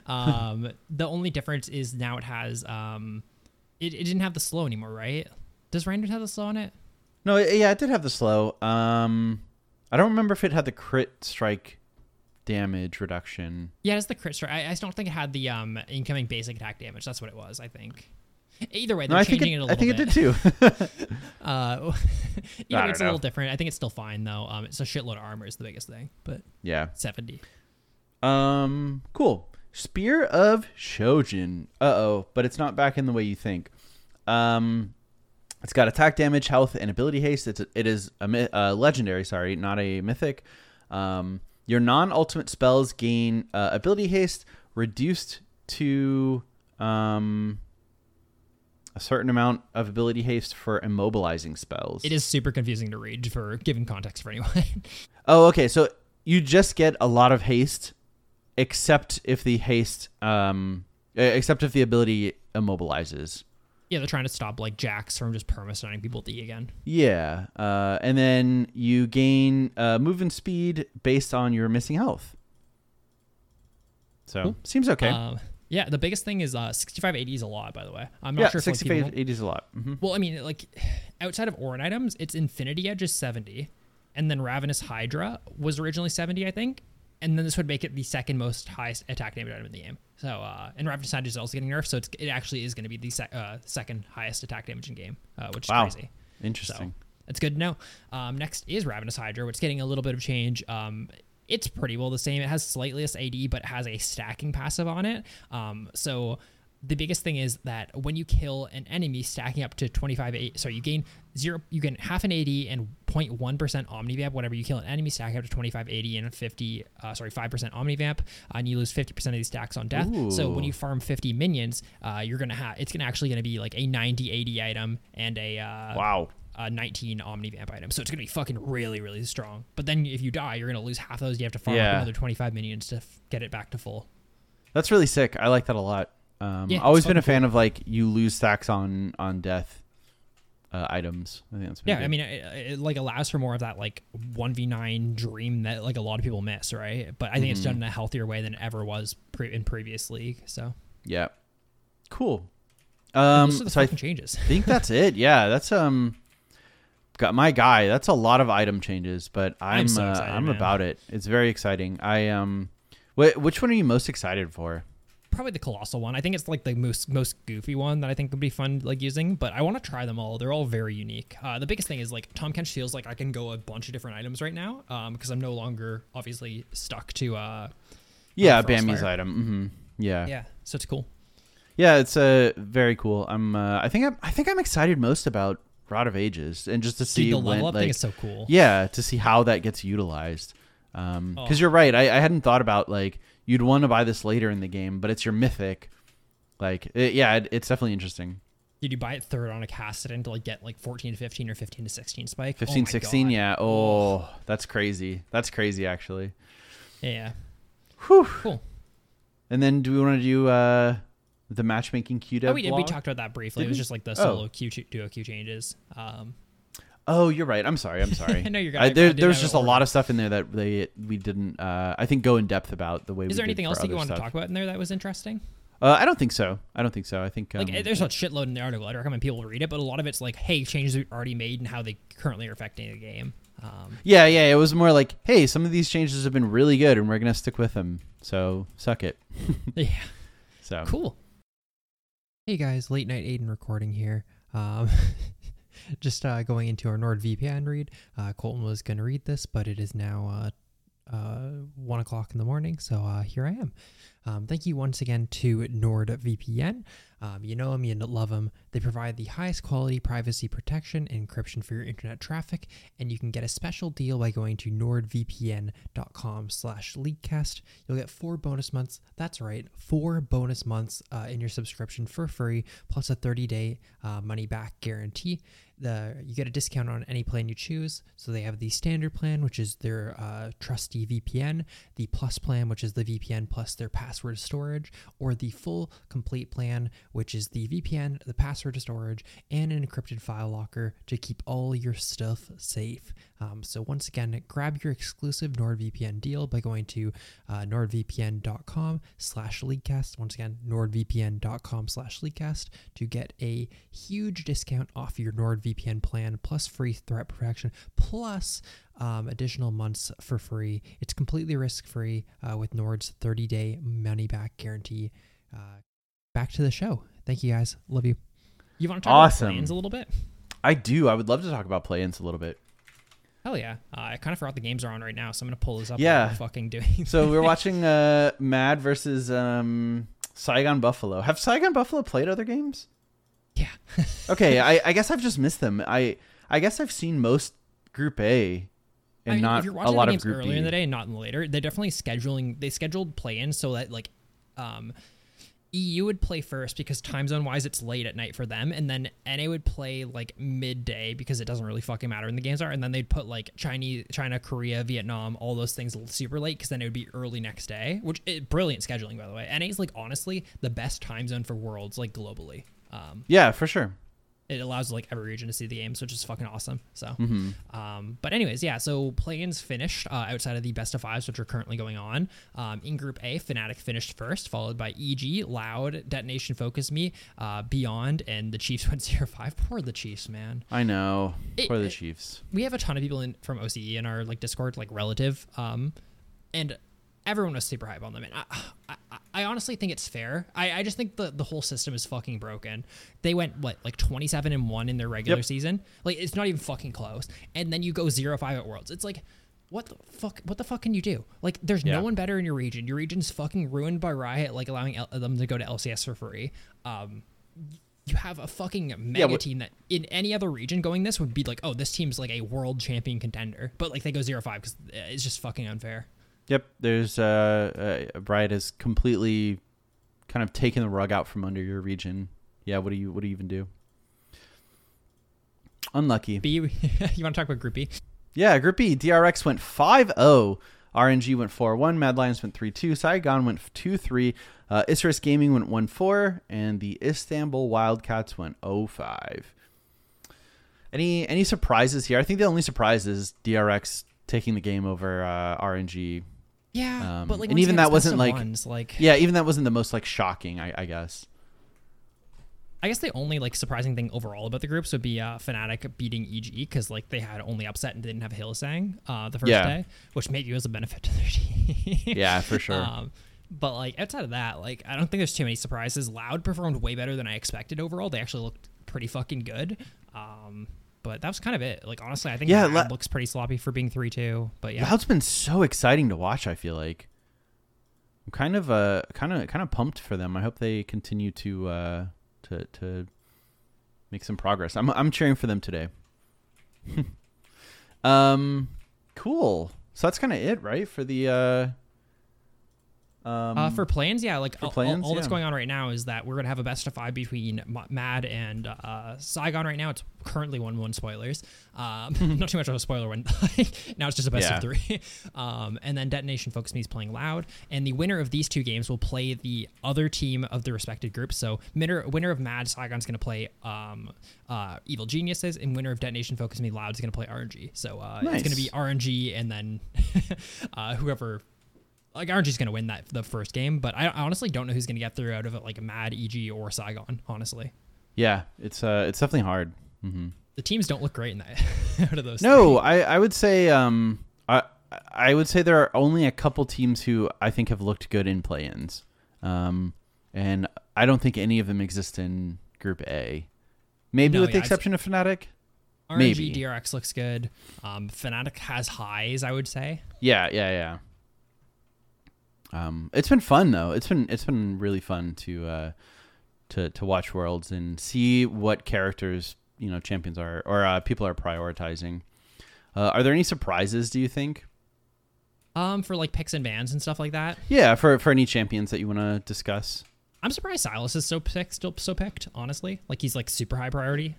The only difference is now it has... It didn't have the slow anymore, right? Does Randuin have the slow on it? No, it did have the slow. I don't remember if it had the crit strike damage reduction. Yeah, it's the crit strike. I don't think it had the incoming basic attack damage. That's what it was, I think. Either way, they're changing it a little bit. I think it did too. Either way, it's a little different. I think it's still fine though. It's a shitload of armor is the biggest thing, but yeah, 70. Cool. Spear of Shoujin. But it's not back in the way you think. It's got attack damage, health, and ability haste. It is a legendary, sorry, not a mythic. Your non-ultimate spells gain ability haste reduced to a certain amount of ability haste for immobilizing spells. It is super confusing to read for given context for anyone. Oh, okay. So you just get a lot of haste, except if the ability immobilizes. Yeah, they're trying to stop like Jax from just perma-stunning people with E again. Yeah, and then you gain movement speed based on your missing health. So, cool. Seems okay. Yeah, the biggest thing is 6580 is a lot, by the way. I'm not sure if 6580 is a lot. Mm-hmm. Well, I mean, like outside of Orin items, it's Infinity Edge is 70, and then Ravenous Hydra was originally 70, I think. And then this would make it the second most highest attack damage item in the game. So, and Ravenous Hydra is also getting nerfed, so it actually is going to be the second highest attack damage in game, which is crazy. Interesting. So, that's good to know. Next is Ravenous Hydra, which is getting a little bit of change. It's pretty well the same. It has slightly less AD, but has a stacking passive on it. So the biggest thing is that when you kill an enemy stacking up to 25 AD, so you gain half an AD and 0.1% Omnivamp whenever you kill an enemy stacking up to 25 AD and 5% Omnivamp, and you lose 50% of these stacks on death. Ooh. So when you farm 50 minions, it's actually going to be like a 90 AD item and a 19 Omnivamp item. So it's going to be fucking really, really strong. But then if you die, you're going to lose half of those. You have to farm up another 25 minions to get it back to full. That's really sick. I like that a lot. I've always been a fan of like you lose stacks on death items. I think that's pretty good. I mean, it like allows for more of that like 1v9 dream that like a lot of people miss, right? But I think it's done in a healthier way than it ever was in previous league. So yeah, cool. Those are the changes. I think that's it. Yeah, that's got my guy. That's a lot of item changes, but I'm so excited, I'm about it. It's very exciting. Which one are you most excited for? Probably the Colossal one. I think it's like the most goofy one that I think would be fun like using, but I want to try them all. They're all very unique. The biggest thing is like Tahm Kench feels like I can go a bunch of different items right now because I'm no longer obviously stuck to Bami's item. Mm-hmm. Yeah. So it's cool. Yeah, it's very cool. I think I'm excited most about Rod of Ages and just to see the level up thing is so cool. Yeah, to see how that gets utilized. Because you're right, I hadn't thought about like. You'd want to buy this later in the game, but it's your mythic. It's definitely interesting. Did you buy it third on a Cassidy to like get like 14 to 15 or 15 to 16 spike? 15, 16, yeah. Oh, that's crazy. That's crazy, actually. Yeah. Whew. Cool. And then do we want to do the matchmaking queue dev? Oh, we did. Blog? We talked about that briefly. It was just like the solo queue, duo queue changes. Oh, you're right. I'm sorry. No, you're right. There's just a lot of stuff in there that we didn't, I think, go in depth about the way we did. Is there anything else that you want to talk about in there that was interesting? I don't think so. I think there's a shitload in the article. I recommend people read it, but a lot of it's like, hey, changes we've already made and how they currently are affecting the game. It was more like, hey, some of these changes have been really good and we're going to stick with them. So suck it. Yeah. So cool. Hey, guys. Late Night Aiden recording here. Just going into our NordVPN read. Colton was going to read this, but it is now 1 o'clock in the morning, so here I am. Thank you once again to NordVPN. You know them, you love them. They provide the highest quality privacy protection and encryption for your internet traffic, and you can get a special deal by going to nordvpn.com/leadcast. You'll get 4 bonus months. That's right, 4 bonus months in your subscription for free, plus a 30-day money-back guarantee. You get a discount on any plan you choose. So they have the standard plan, which is their trusty VPN, the plus plan, which is the VPN plus their password storage, or the full complete plan, which is the VPN, the password storage, and an encrypted file locker to keep all your stuff safe. So once again, grab your exclusive NordVPN deal by going to nordvpn.com/leadcast. Once again, nordvpn.com/leadcast to get a huge discount off your NordVPN plan, plus free threat protection, plus additional months for free. It's completely risk-free with Nord's 30-day money-back guarantee. Back to the show. Thank you, guys. Love you. You want to talk about play-ins a little bit? I do. I would love to talk about play-ins a little bit. Hell yeah. I kind of forgot the games are on right now, so I'm going to pull this up. Yeah. While I'm fucking doing so we're watching Mad versus Saigon Buffalo. Have Saigon Buffalo played other games? Yeah. Okay, I guess I've just missed them. I guess I've seen most Group A and not a lot of Group B. If you're watching the games earlier in the day and not in later, they're definitely scheduling. They scheduled play-ins so that, like, EU would play first because time zone-wise it's late at night for them, and then NA would play, like, midday because it doesn't really fucking matter when the games are, and then they'd put, like, China, Korea, Vietnam, all those things super late because then it would be early next day, which is brilliant scheduling, by the way. NA is, like, honestly the best time zone for Worlds, like, globally. Yeah, for sure. It allows, like, every region to see the games, which is fucking awesome. So, but anyways, yeah, so play-ins finished outside of the best of fives, which are currently going on. In Group A, Fnatic finished first, followed by EG, Loud, Detonation Focus Me, Beyond, and the Chiefs went 0-5. Poor the Chiefs, man. I know. Poor the Chiefs. We have a ton of people from OCE in our, like, Discord, like, relative, and everyone was super hype on them, and I honestly think it's fair. I just think the whole system is fucking broken. They went, what, like 27-1 in their regular season? Like, it's not even fucking close. And then you go 0-5 at Worlds. It's like, what the fuck can you do? Like, there's no one better in your region. Your region's fucking ruined by Riot, like, allowing them to go to LCS for free. You have a fucking mega team that in any other region going this would be like, oh, this team's like a world champion contender. But, like, they go 0-5 because it's just fucking unfair. Yep, there's Riot has completely kind of taken the rug out from under your region. Yeah, what do you even do? Unlucky. B, you want to talk about Group B? Yeah, Group B. DRX went 5-0. RNG went 4-1. Mad Lions went 3-2. Saigon went 2-3. Isris Gaming went 1-4, and the Istanbul Wildcats went 0-5. Any surprises here? I think the only surprise is DRX taking the game over RNG. Yeah, but like, and even that wasn't like, even that wasn't the most like shocking, I guess. I guess the only like surprising thing overall about the groups would be Fnatic beating EG because like they had only upset and didn't have Hillsang the first day, which maybe was a benefit to their team. Yeah, for sure. But like outside of that, like I don't think there's too many surprises. Loud performed way better than I expected overall. They actually looked pretty fucking good. But that was kind of it. Like, honestly, I think Loud looks pretty sloppy for being 3-2. But yeah, Loud's been so exciting to watch. I feel like I'm kind of pumped for them. I hope they continue to make some progress. I'm cheering for them today. Cool. So that's kind of it, right? For the for play-ins, yeah. Like all that's going on right now is that we're gonna have a best of five between Mad and Saigon. Right now, it's currently 1-1. Spoilers. Not too much of a spoiler one. Now it's just a best of three. And then Detonation Focus Me is playing Loud, and the winner of these two games will play the other team of the respective group. So winner of Mad Saigon's gonna play Evil Geniuses, and winner of Detonation Focus Me Loud's gonna play RNG. So It's gonna be RNG, and then whoever. Like, RNG's going to win the first game, but I honestly don't know who's going to get through out of it, like Mad, EG, or Saigon, honestly. Yeah, it's definitely hard. Mm-hmm. The teams don't look great in that out of those. No, I would say I would say there are only a couple teams who I think have looked good in play-ins, and I don't think any of them exist in Group A. With the exception of Fnatic. RNG, maybe. DRX looks good. Fnatic has highs, I would say. Yeah. It's been fun though. It's been really fun to watch Worlds and see what characters, you know, champions are or people are prioritizing. Are there any surprises, do you think? For like picks and bans and stuff like that? Yeah, for any champions that you want to discuss. I'm surprised Silas is so picked, honestly. Like he's like super high priority.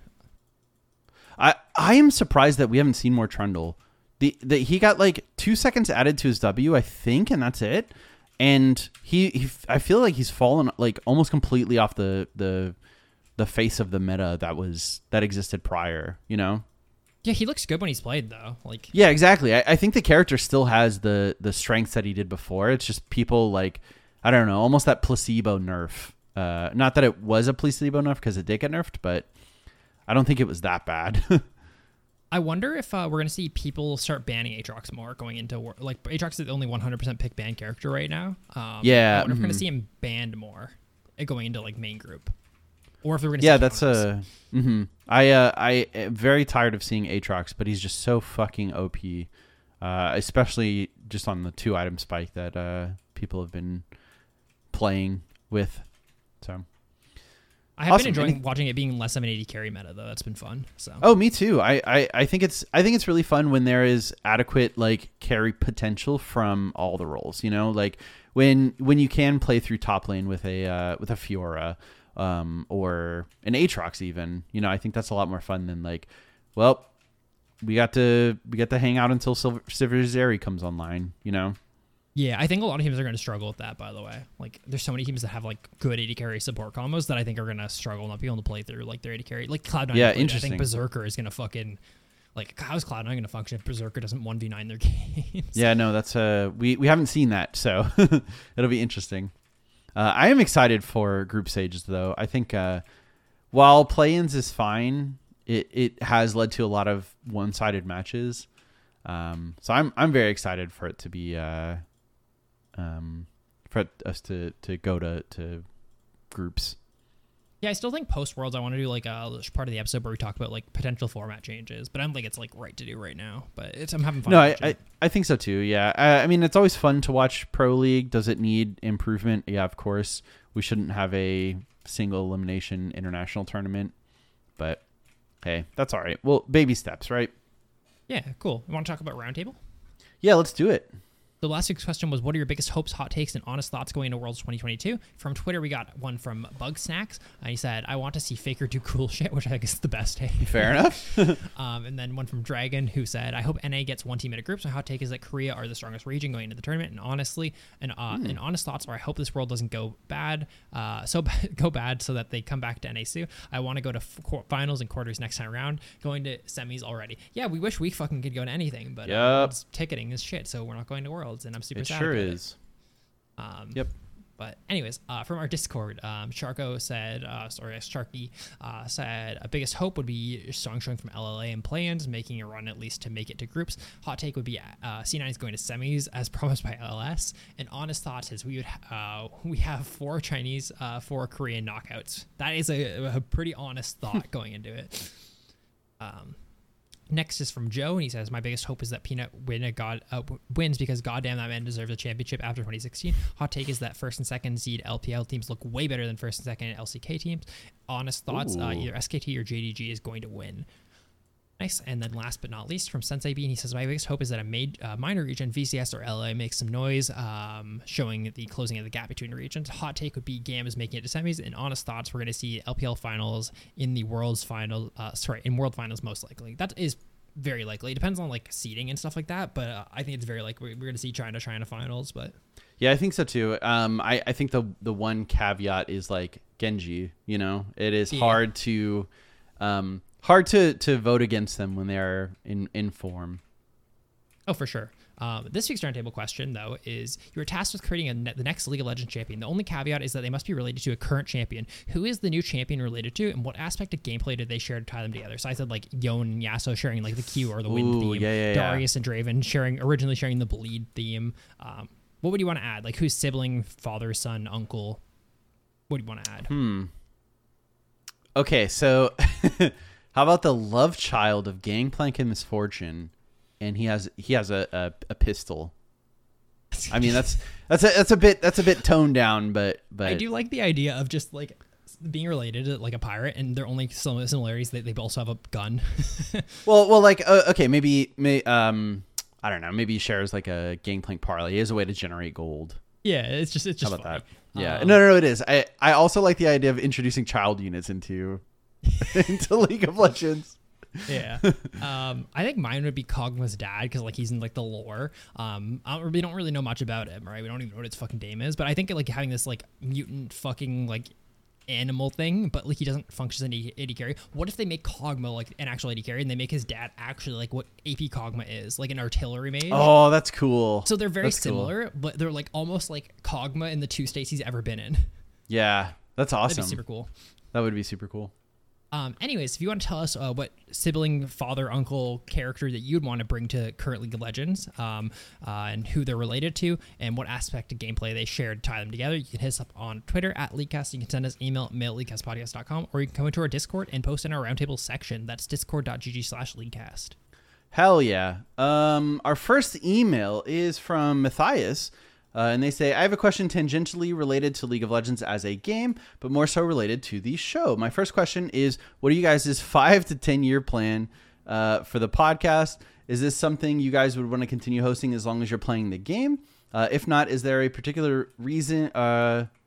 I am surprised that we haven't seen more Trundle. He got like 2 seconds added to his W, I think, and that's it. And he I feel like he's fallen like almost completely off the face of the meta that existed prior, you know? Yeah, he looks good when he's played though. Like yeah, exactly. I think the character still has the strengths that he did before. It's just people like, I don't know, almost that placebo nerf. Not that it was a placebo nerf because it did get nerfed, but I don't think it was that bad. I wonder if we're going to see people start banning Aatrox more going into like Aatrox is the only 100% pick ban character right now. I wonder if we're going to see him banned more going into like main group, or if they're going to. Yeah, that's a. I am very tired of seeing Aatrox, but he's just so fucking OP, especially just on the 2-item spike that people have been playing with. So I have been enjoying watching it being less of an AD carry meta though. That's been fun. So. Oh, me too. I think it's really fun when there is adequate like carry potential from all the roles. You know, like when you can play through top lane with a Fiora or an Aatrox even. You know, I think that's a lot more fun than like, well, we got to hang out until Silver Zeri comes online. You know. Yeah, I think a lot of teams are going to struggle with that, by the way. Like, there's so many teams that have, like, good AD carry support combos that I think are going to struggle not being able to play through, like, their AD carry. Like, Cloud9, yeah, interesting. I think Berserker is going to fucking... Like, how's Cloud9 going to function if Berserker doesn't 1v9 their games? Yeah, no, that's... we haven't seen that, so it'll be interesting. I am excited for group stages, though. I think while play-ins is fine, it has led to a lot of one-sided matches. So I'm very excited for it to be... for us to go to groups. Yeah, I still think post Worlds I want to do like a part of the episode where we talk about like potential format changes, but I don't think it's like right to do right now, but I'm having fun. No, I think so too. Yeah. I mean, it's always fun to watch Pro League. Does it need improvement? Yeah, of course. We shouldn't have a single elimination international tournament, but hey, that's all right. Well, baby steps, right? Yeah, cool. You want to talk about Roundtable? Yeah, let's do it. The last week's question was, what are your biggest hopes, hot takes, and honest thoughts going into Worlds 2022? From Twitter, we got one from Bug Snacks. He said, I want to see Faker do cool shit, which I think is the best take. Fair enough. And then one from Dragon, who said, I hope NA gets one team at a group. So hot take is that Korea are the strongest region going into the tournament. And honestly, and honest thoughts are, I hope this world doesn't go bad, so that they come back to NA soon. I want to go to finals and quarters next time around, going to semis already. Yeah, we wish we fucking could go to anything, but it's ticketing is shit, so we're not going to Worlds. And I'm super sad. Sure is. Yep. But anyways, from our Discord, Sharky said, biggest hope would be strong showing from LLA and play-ins, making a run at least to make it to groups. Hot take would be C9 is going to semis as promised by LS. And honest thoughts is we have 4 Chinese, 4 Korean knockouts. That is a pretty honest thought going into it. Next is from Joe, and he says, my biggest hope is that Peanut wins because goddamn that man deserves a championship after 2016. Hot take is that first and second seed LPL teams look way better than first and second LCK teams. Honest thoughts, either SKT or JDG is going to win. Nice. And then last but not least, from Sensei B, and he says, my biggest hope is that a minor region, VCS or LA, makes some noise, showing the closing of the gap between regions. Hot take would be GAM is making it to semis. And honest thoughts, we're going to see LPL finals in world finals most likely. That is very likely. It depends on like seeding and stuff like that, but I think it's very likely we're going to see China finals. But yeah, I think so too. I think the one caveat is like Genji. You know, it is hard to. Hard to vote against them when they are in form. Oh, for sure. This week's roundtable question, though, is you are tasked with creating the next League of Legends champion. The only caveat is that they must be related to a current champion. Who is the new champion related to, and what aspect of gameplay did they share to tie them together? So I said like Yone and Yasuo sharing like the Q or the wind theme. Yeah. Darius and Draven originally sharing the bleed theme. What would you want to add? Like who's sibling, father, son, uncle? What do you want to add? Okay, so... How about the love child of Gangplank and Misfortune, and he has a pistol. I mean that's a bit toned down, but I do like the idea of just like being related to like a pirate, and their only similarities that they also have a gun. well, like okay, maybe I don't know, maybe he shares like a Gangplank parlay as a way to generate gold. Yeah, it's just. How about funny. That? Yeah, no, it is. I also like the idea of introducing child units into League of Legends. Yeah. I think mine would be Kog'Ma's dad, because like he's in like the lore. We don't really know much about him, right? We don't even know what his fucking name is, but I think like having this like mutant fucking like animal thing, but like he doesn't function as an AD carry. What if they make Kog'Ma like an actual AD carry, and they make his dad actually like what AP Kog'Ma is, like an artillery mage? Oh, that's cool. So they're very similar, but they're like almost like Kog'Ma in the 2 states he's ever been in. Yeah, that's awesome. That'd be super cool. That would be super cool. Anyways, if you want to tell us what sibling, father, uncle character that you'd want to bring to current League of Legends, and who they're related to, and what aspect of gameplay they share to tie them together, you can hit us up on Twitter at Leadcast. You can send us email at mail@leadcastpodcast.com, or you can come into our Discord and post in our roundtable section. That's discord.gg/leadcast. Hell yeah. Our first email is from Matthias. And they say, I have a question tangentially related to League of Legends as a game, but more so related to the show. My first question is, what are you guys' 5 to 10 year plan for the podcast? Is this something you guys would want to continue hosting as long as you're playing the game? If not, is there a particular reason?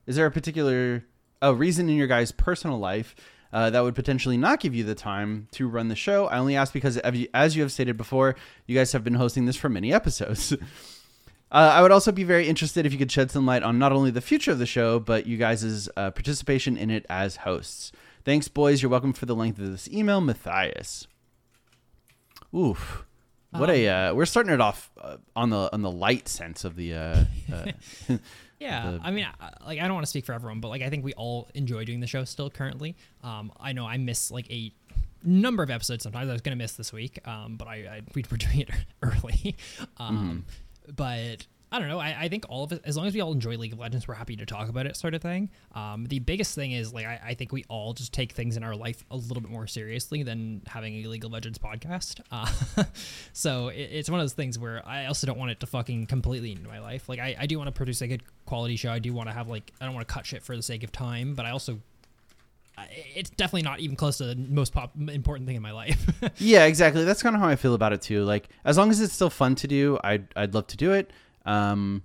Is there a particular reason in your guys' personal life that would potentially not give you the time to run the show? I only ask because, as you have stated before, you guys have been hosting this for many episodes. I would also be very interested if you could shed some light on not only the future of the show, but you guys' participation in it as hosts. Thanks, boys. You're welcome for the length of this email, Matthias. Oof. What we're starting it off on the light sense of the. Yeah. I mean, like, I don't want to speak for everyone, but like, I think we all enjoy doing the show still currently. I know I miss like a number of episodes sometimes. I was going to miss this week, but we were doing it early. But I don't know. I think all of it, as long as we all enjoy League of Legends, we're happy to talk about it, sort of thing. The biggest thing is like I think we all just take things in our life a little bit more seriously than having a League of Legends podcast. So it's one of those things where I also don't want it to fucking completely into my life. Like I do want to produce a good quality show. I do want to have like, I don't want to cut shit for the sake of time, but I also, it's definitely not even close to the most important thing in my life. Yeah, exactly. That's kind of how I feel about it too. Like, as long as it's still fun to do, I'd love to do it. I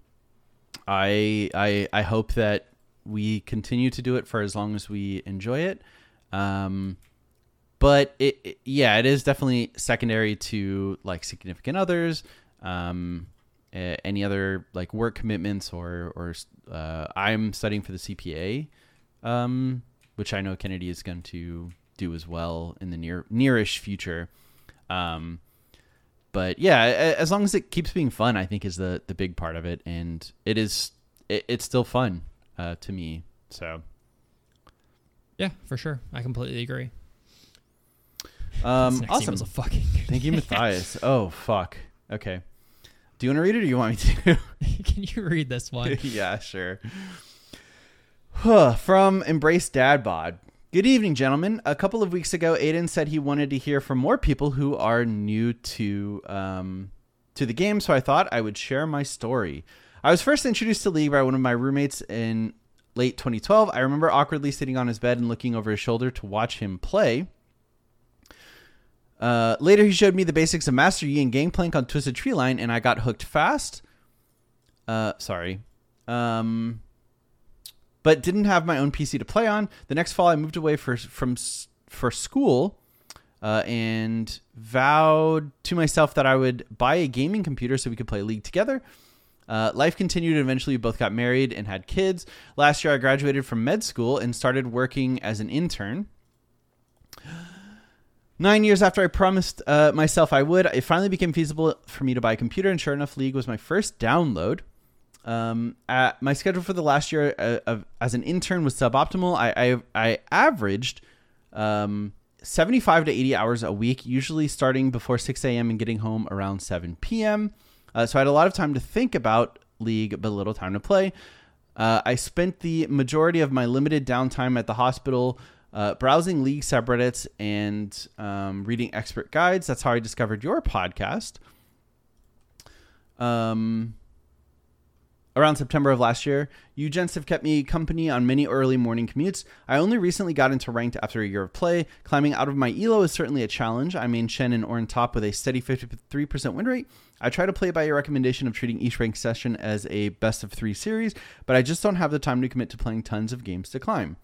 hope that we continue to do it for as long as we enjoy it. But it is definitely secondary to like significant others, any other like work commitments or I'm studying for the CPA, which I know Kennedy is going to do as well in the nearish future. But yeah, as long as it keeps being fun, I think is the big part of it. And it's still fun to me. So yeah, for sure. I completely agree. Awesome. Thank you, Matthias. Oh, fuck. Okay. Do you want to read it or you want me to? Can you read this one? Yeah, sure. From Embrace Dad Bod. Good evening, gentlemen. A couple of weeks ago, Aiden said he wanted to hear from more people who are new to the game, so I thought I would share my story. I was first introduced to League by one of my roommates in late 2012. I remember awkwardly sitting on his bed and looking over his shoulder to watch him play. Later, he showed me the basics of Master Yi and Gangplank on Twisted Tree Line, and I got hooked fast. But didn't have my own PC to play on. The next fall, I moved away for school and vowed to myself that I would buy a gaming computer so we could play League together. Life continued, and eventually we both got married and had kids. Last year, I graduated from med school and started working as an intern. 9 years after I promised myself I would, it finally became feasible for me to buy a computer, and sure enough, League was my first download. My schedule for the last year as an intern was suboptimal. I averaged 75 to 80 hours a week, usually starting before 6 a.m. and getting home around 7 p.m. So I had a lot of time to think about League, but little time to play. I spent the majority of my limited downtime at the hospital browsing League subreddits and reading expert guides. That's how I discovered your podcast. Around September of last year, you gents have kept me company on many early morning commutes. I only recently got into ranked after a year of play. Climbing out of my elo is certainly a challenge. I main Shen and Ornn top with a steady 53% win rate. I try to play by your recommendation of treating each ranked session as a best of 3 series, but I just don't have the time to commit to playing tons of games to climb.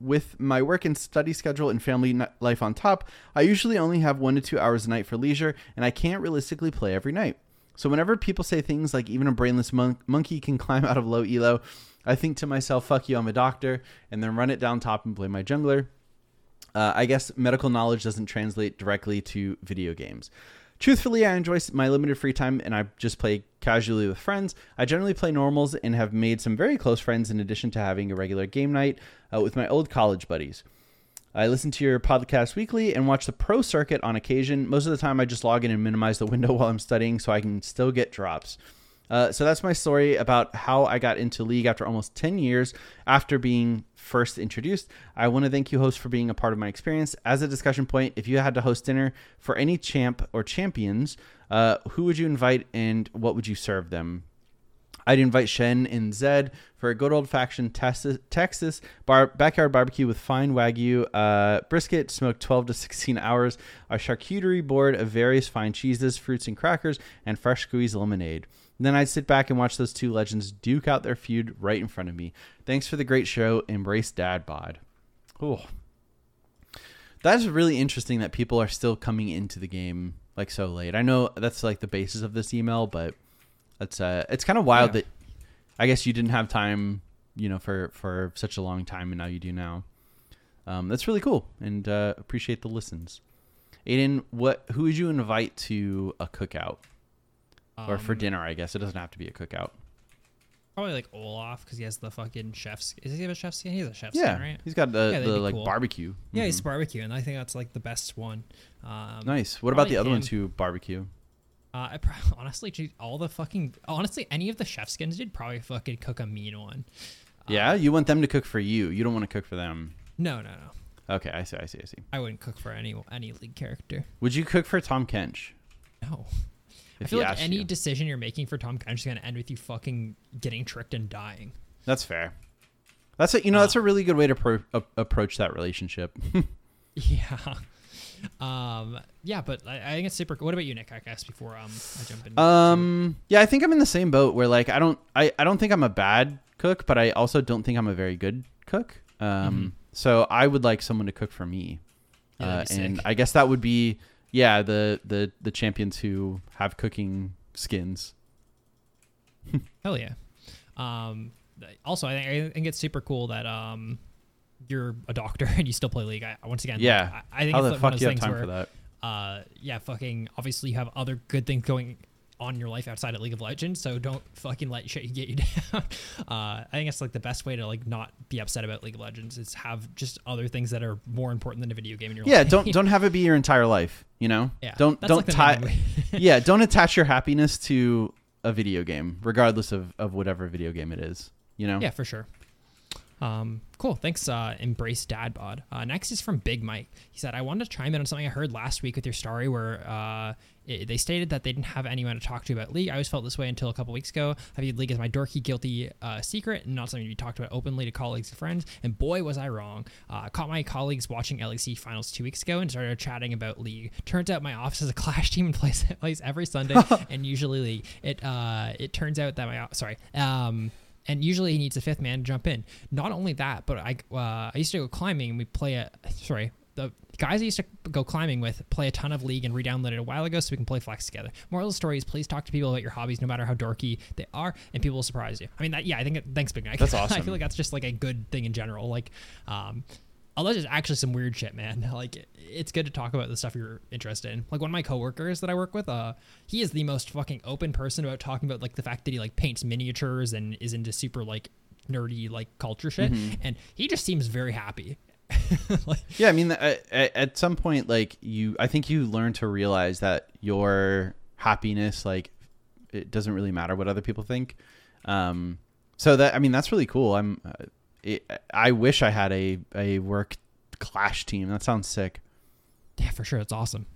With my work and study schedule and family life on top, I usually only have 1 to 2 hours a night for leisure, and I can't realistically play every night. So whenever people say things like even a brainless monkey can climb out of low elo, I think to myself, fuck you, I'm a doctor, and then run it down top and blame my jungler. I guess medical knowledge doesn't translate directly to video games. Truthfully, I enjoy my limited free time and I just play casually with friends. I generally play normals and have made some very close friends in addition to having a regular game night with my old college buddies. I listen to your podcast weekly and watch the pro circuit on occasion. Most of the time I just log in and minimize the window while I'm studying so I can still get drops. So that's my story about how I got into League after almost 10 years after being first introduced. I want to thank you hosts for being a part of my experience. As a discussion point, if you had to host dinner for any champ or champions, who would you invite and what would you serve them? I'd invite Shen and Zed for a good old-fashioned Texas backyard barbecue with fine Wagyu brisket, smoked 12 to 16 hours, a charcuterie board of various fine cheeses, fruits and crackers, and fresh squeezed lemonade. And then I'd sit back and watch those two legends duke out their feud right in front of me. Thanks for the great show. Embrace Dad Bod. Oh, that's really interesting that people are still coming into the game like so late. I know that's like the basis of this email, but it's kind of wild that I guess you didn't have time, you know, for such a long time, and now you do now. That's really cool, and appreciate the listens. Aiden, who would you invite to a cookout? Or for dinner, I guess. It doesn't have to be a cookout. Probably like Olaf, because he has the fucking chef's. Does he have a chef's skin? He has a chef's skin, right? He's got the like cool barbecue. Yeah, he's barbecue, and I think that's like the best one. Nice. What about the other ones who barbecue? I probably, honestly, any of the chef's skins did probably fucking cook a mean one. Yeah, you want them to cook for you. You don't want to cook for them. No. Okay, I see. I wouldn't cook for any League character. Would you cook for Tahm Kench? No. I feel like any decision you're making for Tahm Kench is going to end with you fucking getting tricked and dying. That's fair. That's a, that's a really good way to approach that relationship. Yeah, but I think it's super cool. What about you, Nick? I guess before I jump in. Yeah, I think I'm in the same boat where like I don't think I'm a bad cook, but I also don't think I'm a very good cook. So I would like someone to cook for me. And I guess that would be the champions who have cooking skins. Hell yeah. Also, I think it's super cool that you're a doctor and you still play League. I think it's one of those things where, fucking obviously you have other good things going on in your life outside of League of Legends, so don't fucking let shit get you down. I think it's like the best way to like not be upset about League of Legends is have just other things that are more important than a video game in your life. Yeah, don't have it be your entire life, you know? Yeah. Don't attach your happiness to a video game, regardless of whatever video game it is, you know? Yeah, for sure. Cool. Thanks. Embrace Dad Bod. Next is from Big Mike. He said, I wanted to chime in on something I heard last week with your story where, they stated that they didn't have anyone to talk to about League. I always felt this way until a couple weeks ago. I viewed League as my dorky, guilty secret and not something to be talked about openly to colleagues and friends. And boy, was I wrong. Caught my colleagues watching LEC finals 2 weeks ago and started chatting about League. Turns out my office is a Clash team and plays every Sunday and usually League. It turns out that and usually he needs a fifth man to jump in. Not only that, but I used to go climbing and we play the guys I used to go climbing with play a ton of League and re-downloaded it a while ago so we can play Flex together. Moral of the story is please talk to people about your hobbies no matter how dorky they are and people will surprise you. I mean, thanks, Big Mac. That's awesome. I feel like that's just like a good thing in general. Like, although there's actually some weird shit, man. Like, it's good to talk about the stuff you're interested in. Like, one of my coworkers that I work with, he is the most fucking open person about talking about, like, the fact that he, like, paints miniatures and is into super, like, nerdy, like, culture shit. Mm-hmm. And he just seems very happy. Yeah, I mean, at some point, like, I think you learn to realize that your happiness, like, it doesn't really matter what other people think. That's really cool. I wish I had a work Clash team. That sounds sick. Yeah, for sure. It's awesome.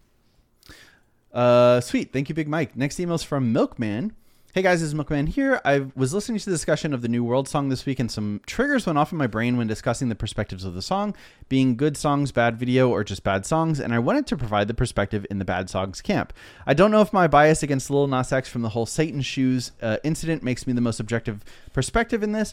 Sweet. Thank you, Big Mike. Next email's from Milkman. Hey guys, this is Milkman here. I was listening to the discussion of the New World song this week and some triggers went off in my brain when discussing the perspectives of the song, being good songs, bad video, or just bad songs, and I wanted to provide the perspective in the bad songs camp. I don't know if my bias against Lil Nas X from the whole Satan Shoes incident makes me the most objective perspective in this,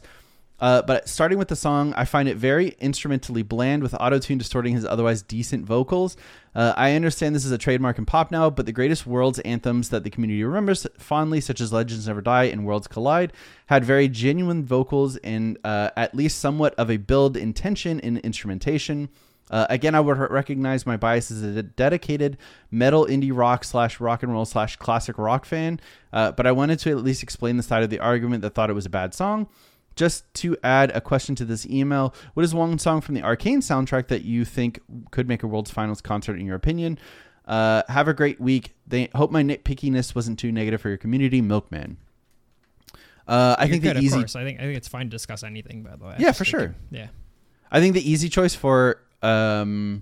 but starting with the song, I find it very instrumentally bland with auto-tune distorting his otherwise decent vocals. I understand this is a trademark in pop now, but the greatest world's anthems that the community remembers fondly, such as Legends Never Die and Worlds Collide, had very genuine vocals and at least somewhat of a build in tension and instrumentation. Again, I would recognize my bias as a dedicated metal indie rock /rock and roll/classic rock fan, but I wanted to at least explain the side of the argument that thought it was a bad song. Just to add a question to this email, what is one song from the Arkane soundtrack that you think could make a World's Finals concert in your opinion? Have a great week. Hope my nitpickiness wasn't too negative for your community, Milkman. I think it's fine to discuss anything, by the way. Yeah, for sure. Yeah. I think the easy choice for Arkane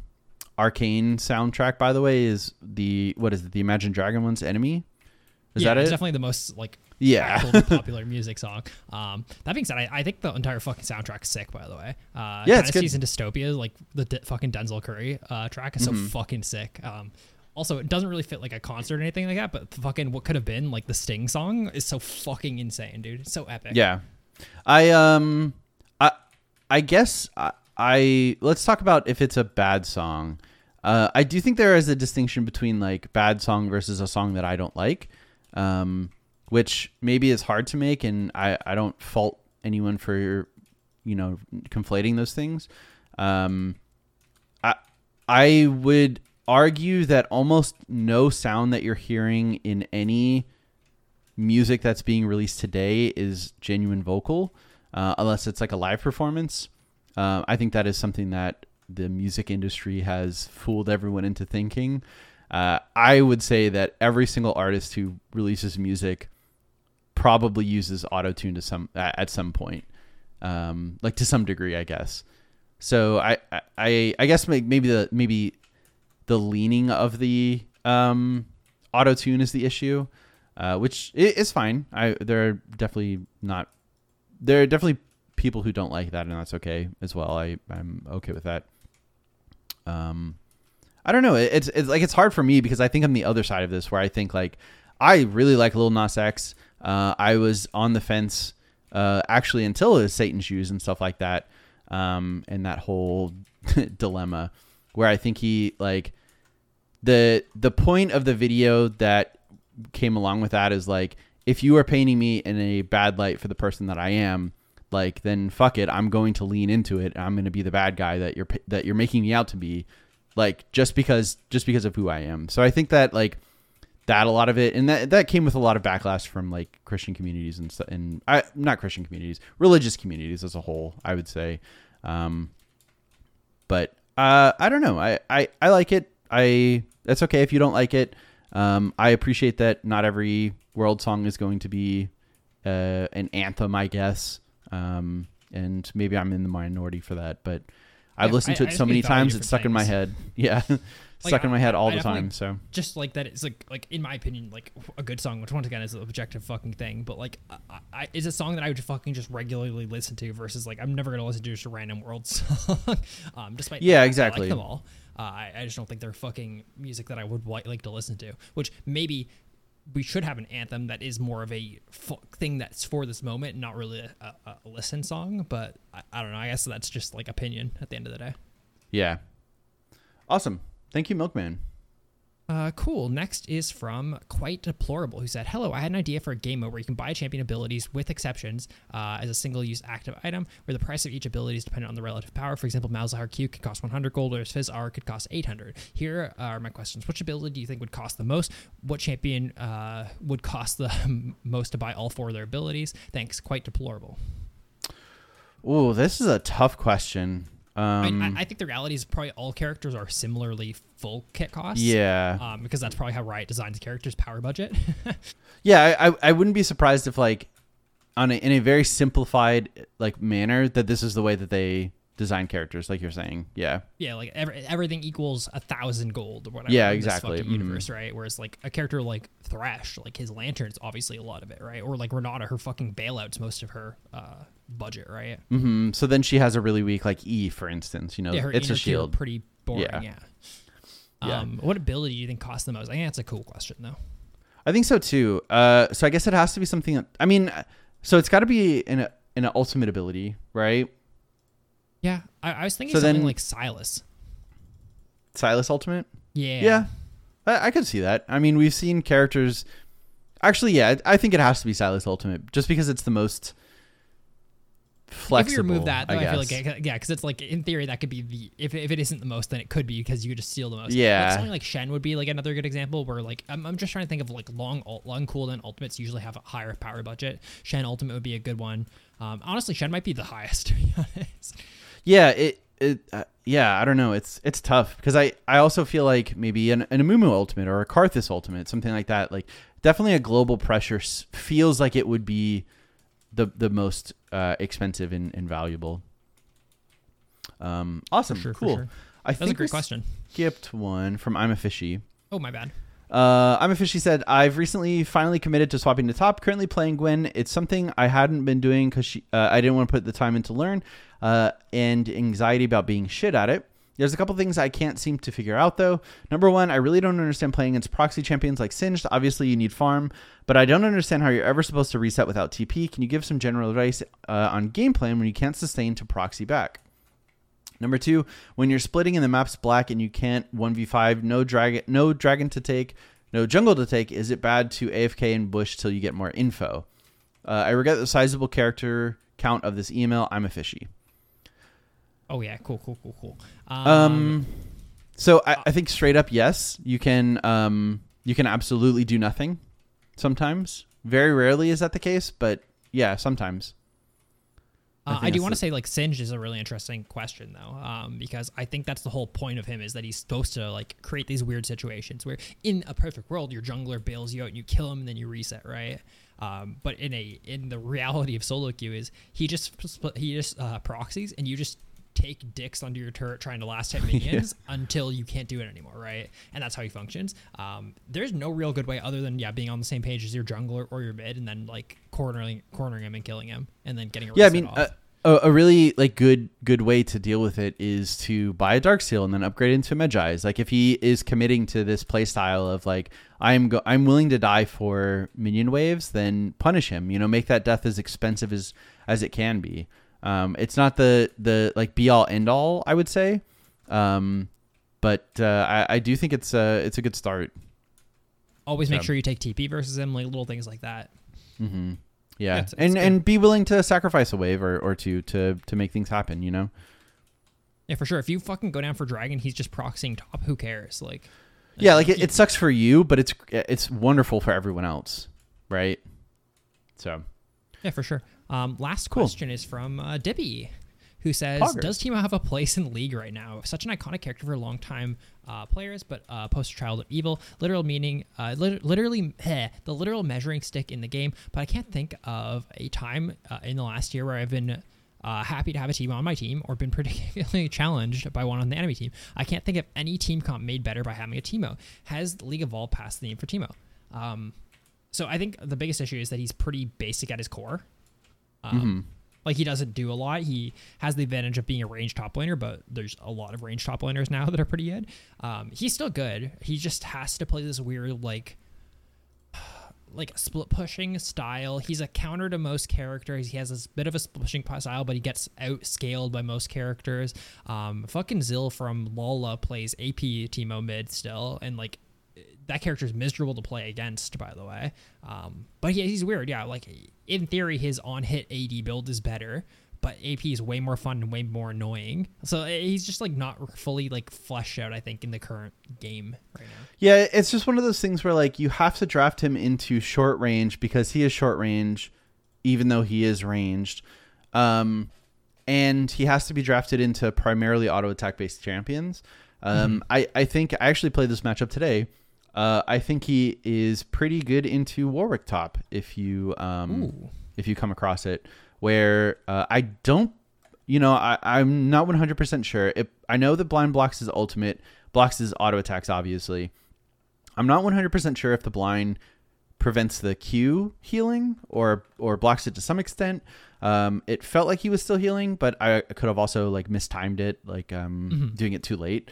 soundtrack, by the way, is the Imagine Dragon one's Enemy. Is that it? It's definitely the most like actual popular music song. That being said, I think the entire fucking soundtrack's sick, by the way. It's good. Season Dystopia, like the fucking Denzel Curry track is so fucking sick. Also, it doesn't really fit like a concert or anything like that, but fucking what could have been like the Sting song is so fucking insane, dude. It's so epic. Yeah. I guess let's talk about if it's a bad song. I do think there is a distinction between like bad song versus a song that I don't like, which maybe is hard to make. And I don't fault anyone for, you know, conflating those things. I would argue that almost no sound that you're hearing in any music that's being released today is genuine vocal, unless it's like a live performance. I think that is something that the music industry has fooled everyone into thinking. I would say that every single artist who releases music probably uses auto-tune to at some point, like to some degree, I guess. So I guess maybe the leaning of the auto-tune is the issue, which is fine. There are definitely people who don't like that, and that's okay as well. I'm okay with that. I don't know. It's like, it's hard for me because I think I'm the other side of this, where I think like, I really like Lil Nas X. I was on the fence, actually until it was Satan's Shoes and stuff like that. And that whole dilemma where I think he like the point of the video that came along with that is like, if you are painting me in a bad light for the person that I am, like, then fuck it, I'm going to lean into it. I'm going to be the bad guy that you're making me out to be, like, just because of who I am. So I think that like that a lot of it, and that came with a lot of backlash from like Christian communities religious communities as a whole, I would say. But I don't know. I like it. That's okay if you don't like it. I appreciate that not every world song is going to be an anthem, I guess. And maybe I'm in the minority for that, but I've listened to it so many times. It's stuck in my head. Yeah. Stuck in my head all the time. So just like that, it's like, in my opinion, like a good song, which once again is an objective fucking thing, but like, is a song that I would fucking just regularly listen to versus like, I'm never going to listen to just a random world song. Despite exactly. I like them all. I just don't think they're fucking music that I would like to listen to, which maybe we should have an anthem that is more of a thing that's for this moment, not really a listen song, but I don't know. I guess that's just like opinion at the end of the day. Yeah. Awesome. Thank you, Milkman. Cool. Next is from Quite Deplorable, who said, hello, I had an idea for a game mode where you can buy champion abilities with exceptions as a single-use active item, where the price of each ability is dependent on the relative power. For example, Miles Q could cost 100 gold, whereas Fizz R could cost 800. Here are my questions. Which ability do you think would cost the most? What champion would cost the most to buy all four of their abilities? Thanks, Quite Deplorable. Ooh, this is a tough question. I think the reality is probably all characters are similarly full kit costs. Yeah. Because that's probably how Riot designs characters' power budget. Yeah, I wouldn't be surprised if like in a very simplified like manner that this is the way that they design characters, like you're saying. Yeah. Yeah, like everything equals 1,000 gold or whatever. Yeah, exactly. In this fucking universe, right? Whereas like a character like Thresh, like his lantern's obviously a lot of it, right? Or like Renata, her fucking bailout's most of her budget, right? Mm-hmm. So then she has a really weak like E, for instance, you know, yeah, it's a shield. Pretty boring. Yeah. What ability do you think costs the most? I think that's a cool question though. I think so too. So I guess it has to be something that, I mean, so it's got to be in an ultimate ability, right? Yeah, I was thinking something like Silas. Silas Ultimate? Yeah. Yeah, I could see that. I mean, we've seen characters... Actually, yeah, I think it has to be Silas Ultimate, just because it's the most flexible. If you remove that, though, I feel like... Yeah, because it's like, in theory, that could be the... If it isn't the most, then it could be, because you could just steal the most. Yeah. Like, something like Shen would be like another good example, where like... I'm just trying to think of like long cooldown ultimates usually have a higher power budget. Shen Ultimate would be a good one. Honestly, Shen might be the highest, to be honest. Yeah, yeah, I don't know. It's tough because I also feel like maybe an Amumu Ultimate or a Karthus Ultimate, something like that. Like definitely a global pressure feels like it would be the most expensive and valuable. Awesome, sure, cool. Sure. I think that's a great question. Skipped one from I'm a Fishy. Oh my bad. I'm a fish. He said, I've recently finally committed to swapping to top, currently playing Gwen. It's something I hadn't been doing because I didn't want to put the time in to learn and anxiety about being shit at it. There's a couple things I can't seem to figure out, though. Number one, I really don't understand playing against proxy champions like Singed. Obviously, you need farm, but I don't understand how you're ever supposed to reset without TP. Can you give some general advice on game plan when you can't sustain to proxy back? Number two, when you're splitting and the map's black and you can't 1v5, no dragon to take, no jungle to take, is it bad to AFK and bush till you get more info? I regret the sizable character count of this email. I'm a fishy. Oh, yeah. Cool. So I think straight up, yes, you can absolutely do nothing sometimes. Very rarely is that the case, but yeah, sometimes. I do want to say, like, Singed is a really interesting question, though, because I think that's the whole point of him, is that he's supposed to, like, create these weird situations where in a perfect world, your jungler bails you out and you kill him and then you reset, right? But in the reality of solo queue is he just proxies and you just take dicks under your turret trying to last hit minions until you can't do it anymore, right? And that's how he functions. There's no real good way other than being on the same page as your jungler or your mid and then like cornering him and killing him and then getting a reset off. A really like good way to deal with it is to buy a Darksteel and then upgrade into a Medjai's. Like if he is committing to this playstyle of like I'm willing to die for minion waves, then punish him. You know, make that death as expensive as it can be. It's not the like be all end all, I would say, but I do think it's a good start. Always make sure you take TP versus him, like little things like that. Mm-hmm. Yeah, and be willing to sacrifice a wave or two to make things happen. You know. Yeah, for sure. If you fucking go down for dragon, he's just proxying top. Who cares? Like. Yeah, like it sucks for you, but it's wonderful for everyone else, right? So. Yeah, for sure. Last question is from Dippy, who says, Pogger. Does Teemo have a place in League right now? Such an iconic character for a long time players, but post Child of Evil, literal meaning, the literal measuring stick in the game. But I can't think of a time in the last year where I've been happy to have a Teemo on my team or been particularly challenged by one on the enemy team. I can't think of any team comp made better by having a Teemo. Has the League evolved past the need for Teemo? So I think the biggest issue is that he's pretty basic at his core. Mm-hmm. Like he doesn't do a lot. He has the advantage of being a range top laner, but there's a lot of range top laners now that are pretty good. He's still good. He just has to play this weird like split pushing style. He's a counter to most characters. He has this bit of a split pushing style, but he gets out scaled by most characters. Fucking Zill from Lola plays AP Teemo mid still, and like that character is miserable to play against, by the way. But yeah, he's weird. Yeah, like in theory, his on-hit AD build is better, but AP is way more fun and way more annoying. So he's just like not fully like fleshed out, I think, in the current game right now. Yeah, it's just one of those things where like you have to draft him into short range because he is short range, even though he is ranged. And he has to be drafted into primarily auto attack based champions. I think I actually played this matchup today. I think he is pretty good into Warwick top if you come across it, where I'm not 100% sure. I know that blind blocks his ultimate, blocks his auto attacks, obviously. I'm not 100% sure if the blind prevents the Q healing or blocks it to some extent. It felt like he was still healing, but I could have also like mistimed it, like doing it too late.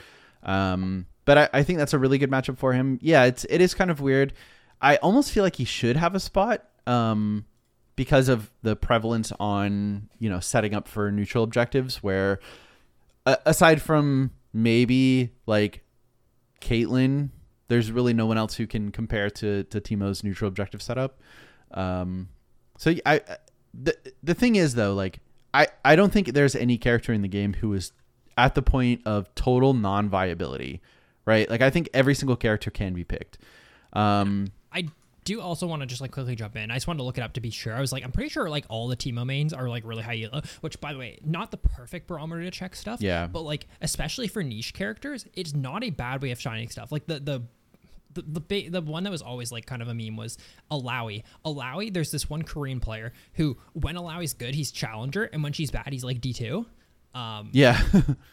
But I think that's a really good matchup for him. Yeah, it is kind of weird. I almost feel like he should have a spot because of the prevalence on, you know, setting up for neutral objectives where aside from maybe like Caitlyn, there's really no one else who can compare to Teemo's neutral objective setup. So the thing is, though, like I don't think there's any character in the game who is at the point of total non-viability, right? Like I think every single character can be picked. I do also want to just like quickly jump in. I just wanted to look it up to be sure. I was like, I'm pretty sure like all the Teemo mains are like really high elo, which by the way, not the perfect barometer to check stuff. Yeah. But like, especially for niche characters, it's not a bad way of shining stuff. Like the one that was always like kind of a meme was Alawi. Alawi, there's this one Korean player who when Alawi's good, he's challenger. And when she's bad, he's like D2. Yeah.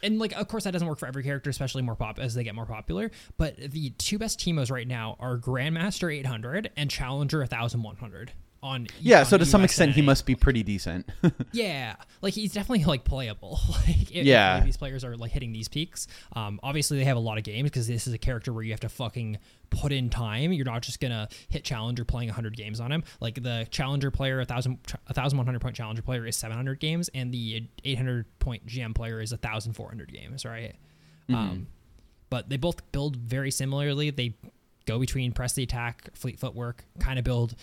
And like, of course that doesn't work for every character, especially more pop as they get more popular, but the two best teamos right now are Grandmaster 800 and Challenger 1100 on. Yeah. On so to US some extent, he must be pretty decent. Yeah. Like he's definitely like playable. Like it, yeah. Like, these players are like hitting these peaks. Obviously they have a lot of games because this is a character where you have to fucking put in time. You're not just going to hit Challenger playing 100 games on him. Like the Challenger player, 1,100 point Challenger player is 700 games, and the 800 point GM player is 1,400 games, right? Mm-hmm. But they both build very similarly. They go between press the attack, fleet footwork, kind of build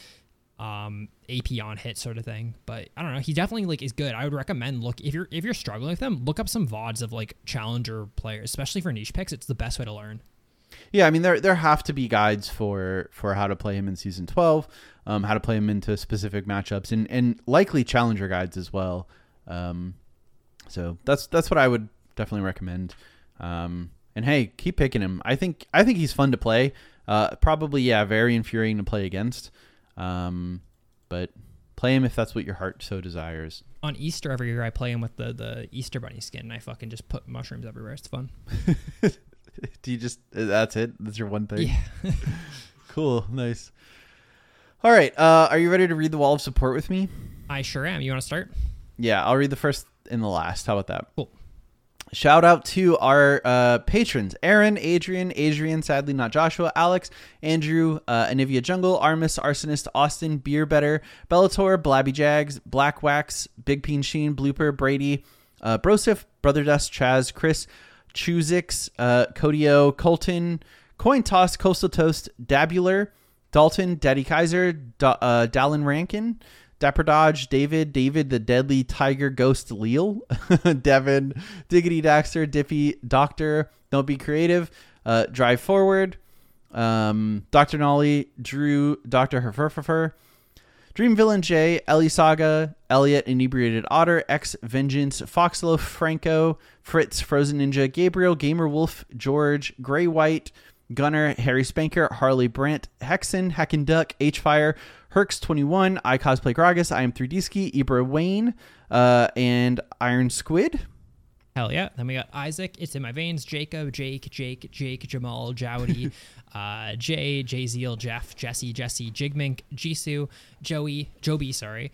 AP on hit sort of thing. But I don't know, he definitely like is good. I would recommend, look, if you're struggling with them, look up some VODs of like Challenger players, especially for niche picks. It's the best way to learn. Yeah, I mean, there have to be guides for how to play him in Season 12, how to play him into specific matchups, and likely Challenger guides as well. So that's what I would definitely recommend. And hey, keep picking him. I think he's fun to play. Probably, yeah, very infuriating to play against. But play him if that's what your heart so desires. On Easter every year, I play him with the Easter Bunny skin, and I fucking just put mushrooms everywhere. It's fun. Do you just, that's it? That's your one thing? Yeah. Cool. Nice. All right. Are you ready to read the wall of support with me? I sure am. You want to start? Yeah, I'll read the first and the last. How about that? Cool. Shout out to our patrons, Aaron, Adrian, sadly not Joshua, Alex, Andrew, Anivia Jungle, Armus, Arsonist, Austin, Beer Better, Bellator, Blabby Jags, Black Wax, Big Peen Sheen, Blooper, Brady, Brosif, Brother Dust, Chaz, Chris, Chuzix, Codio, Colton, Coin Toss, Coastal Toast, Dabular, Dalton, Daddy Kaiser, Dallin Rankin, Dapper Dodge, David the Deadly Tiger Ghost Leal, Devin, Diggity Daxter, Dippy, Doctor, Don't Be Creative, Drive Forward, Dr. Nolly, Drew, Dr. Herferfer, Dream Villain J, Ellie Saga, Elliot, Inebriated Otter, X Vengeance, Foxlo, Franco, Fritz, Frozen Ninja, Gabriel, Gamer Wolf, George, Gray White, Gunner, Harry Spanker, Harley Brandt, Hexen, Hackin' Duck, H Fire, Herx21, I Cosplay Gragas, I Am 3Dski, Ibra Wayne, and Iron Squid. Hell yeah. Then we got Isaac, It's In My Veins, Jacob, Jake, Jamal, Jowdy, Jay Zeal, Jeff, Jesse, Jigmink, Jisoo, Joby,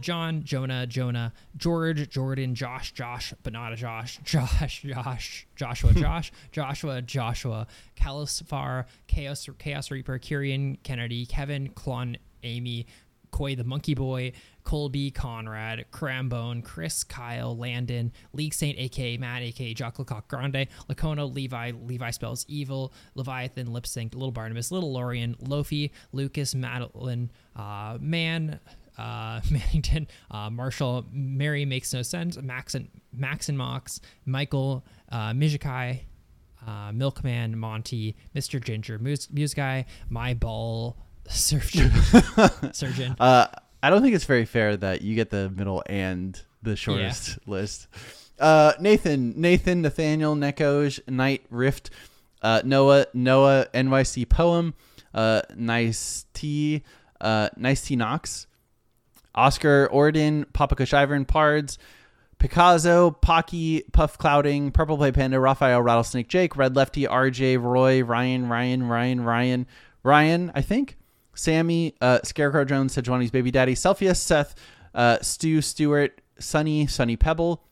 John, Jonah, George, Jordan, Josh, Banana Josh, Joshua, Kalisfar, Chaos Reaper, Kyrian, Kennedy, Kevin, Klon, Amy, Koi the Monkey Boy, Colby, Conrad, Crambone, Chris, Kyle, Landon, League Saint, a.k.a. Matt, a.k.a. Jock Lecoq Grande, Lacona, Levi Spells Evil, Leviathan, Lip Sync, Little Barnabas, Little Lorian, Lofi, Lucas, Madeline, Mannington, Marshall, Mary Makes No Sense, Max and Mox, Michael, Mijikai, Milkman, Monty, Mr. Ginger, Muse Guy, My Ball, Surgeon. I don't think it's very fair that you get the middle and the shortest list. Nathan, Nathaniel, Nekoj, Knight, Rift, Noah, NYC Poem, Nice T Knox, Oscar, Orden, Papa Kushivern, Pards, Picasso, Pocky, Puff Clouding, Purple Play Panda, Raphael, Rattlesnake, Jake, Red Lefty, RJ, Roy, Ryan, I think. Sammy, Scarecrow Jones, Sejuani's Baby Daddy, Selfius, Seth, Stu, Stewart, Sunny Pebble,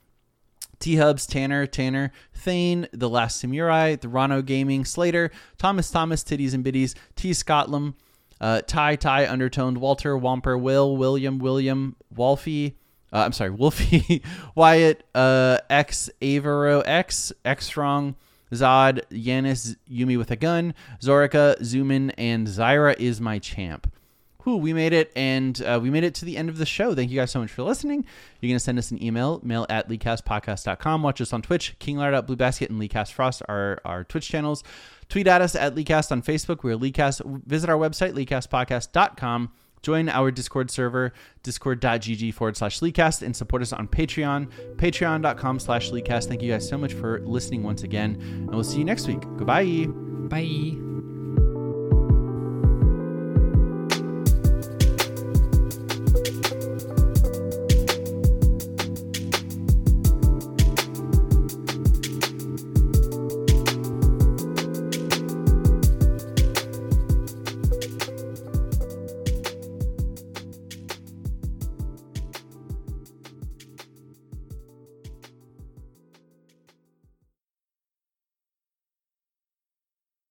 T-Hubs, Tanner, Thane, The Last Samurai, The Rano Gaming, Slater, Thomas, Titties and Biddies, T. Scotlam, Ty, Undertoned, Walter, Womper, Will, William, Wolfie, Wolfie, Wyatt, X, Avero, X Strong, Zod, Yanis, Yumi with a Gun, Zorica, Zoomin, and Zyra Is My Champ. Whew, we made it, and we made it to the end of the show. Thank you guys so much for listening. You're going to send us an email, mail@leadcastpodcast.com. Watch us on Twitch, KingLar.BlueBasket and Leadcast Frost are our Twitch channels. Tweet at us @Leadcast on Facebook. We're Leadcast. Visit our website, leadcastpodcast.com. Join our Discord server, discord.gg/Leadcast, and support us on Patreon, patreon.com/Leadcast. Thank you guys so much for listening once again, and we'll see you next week. Goodbye. Bye.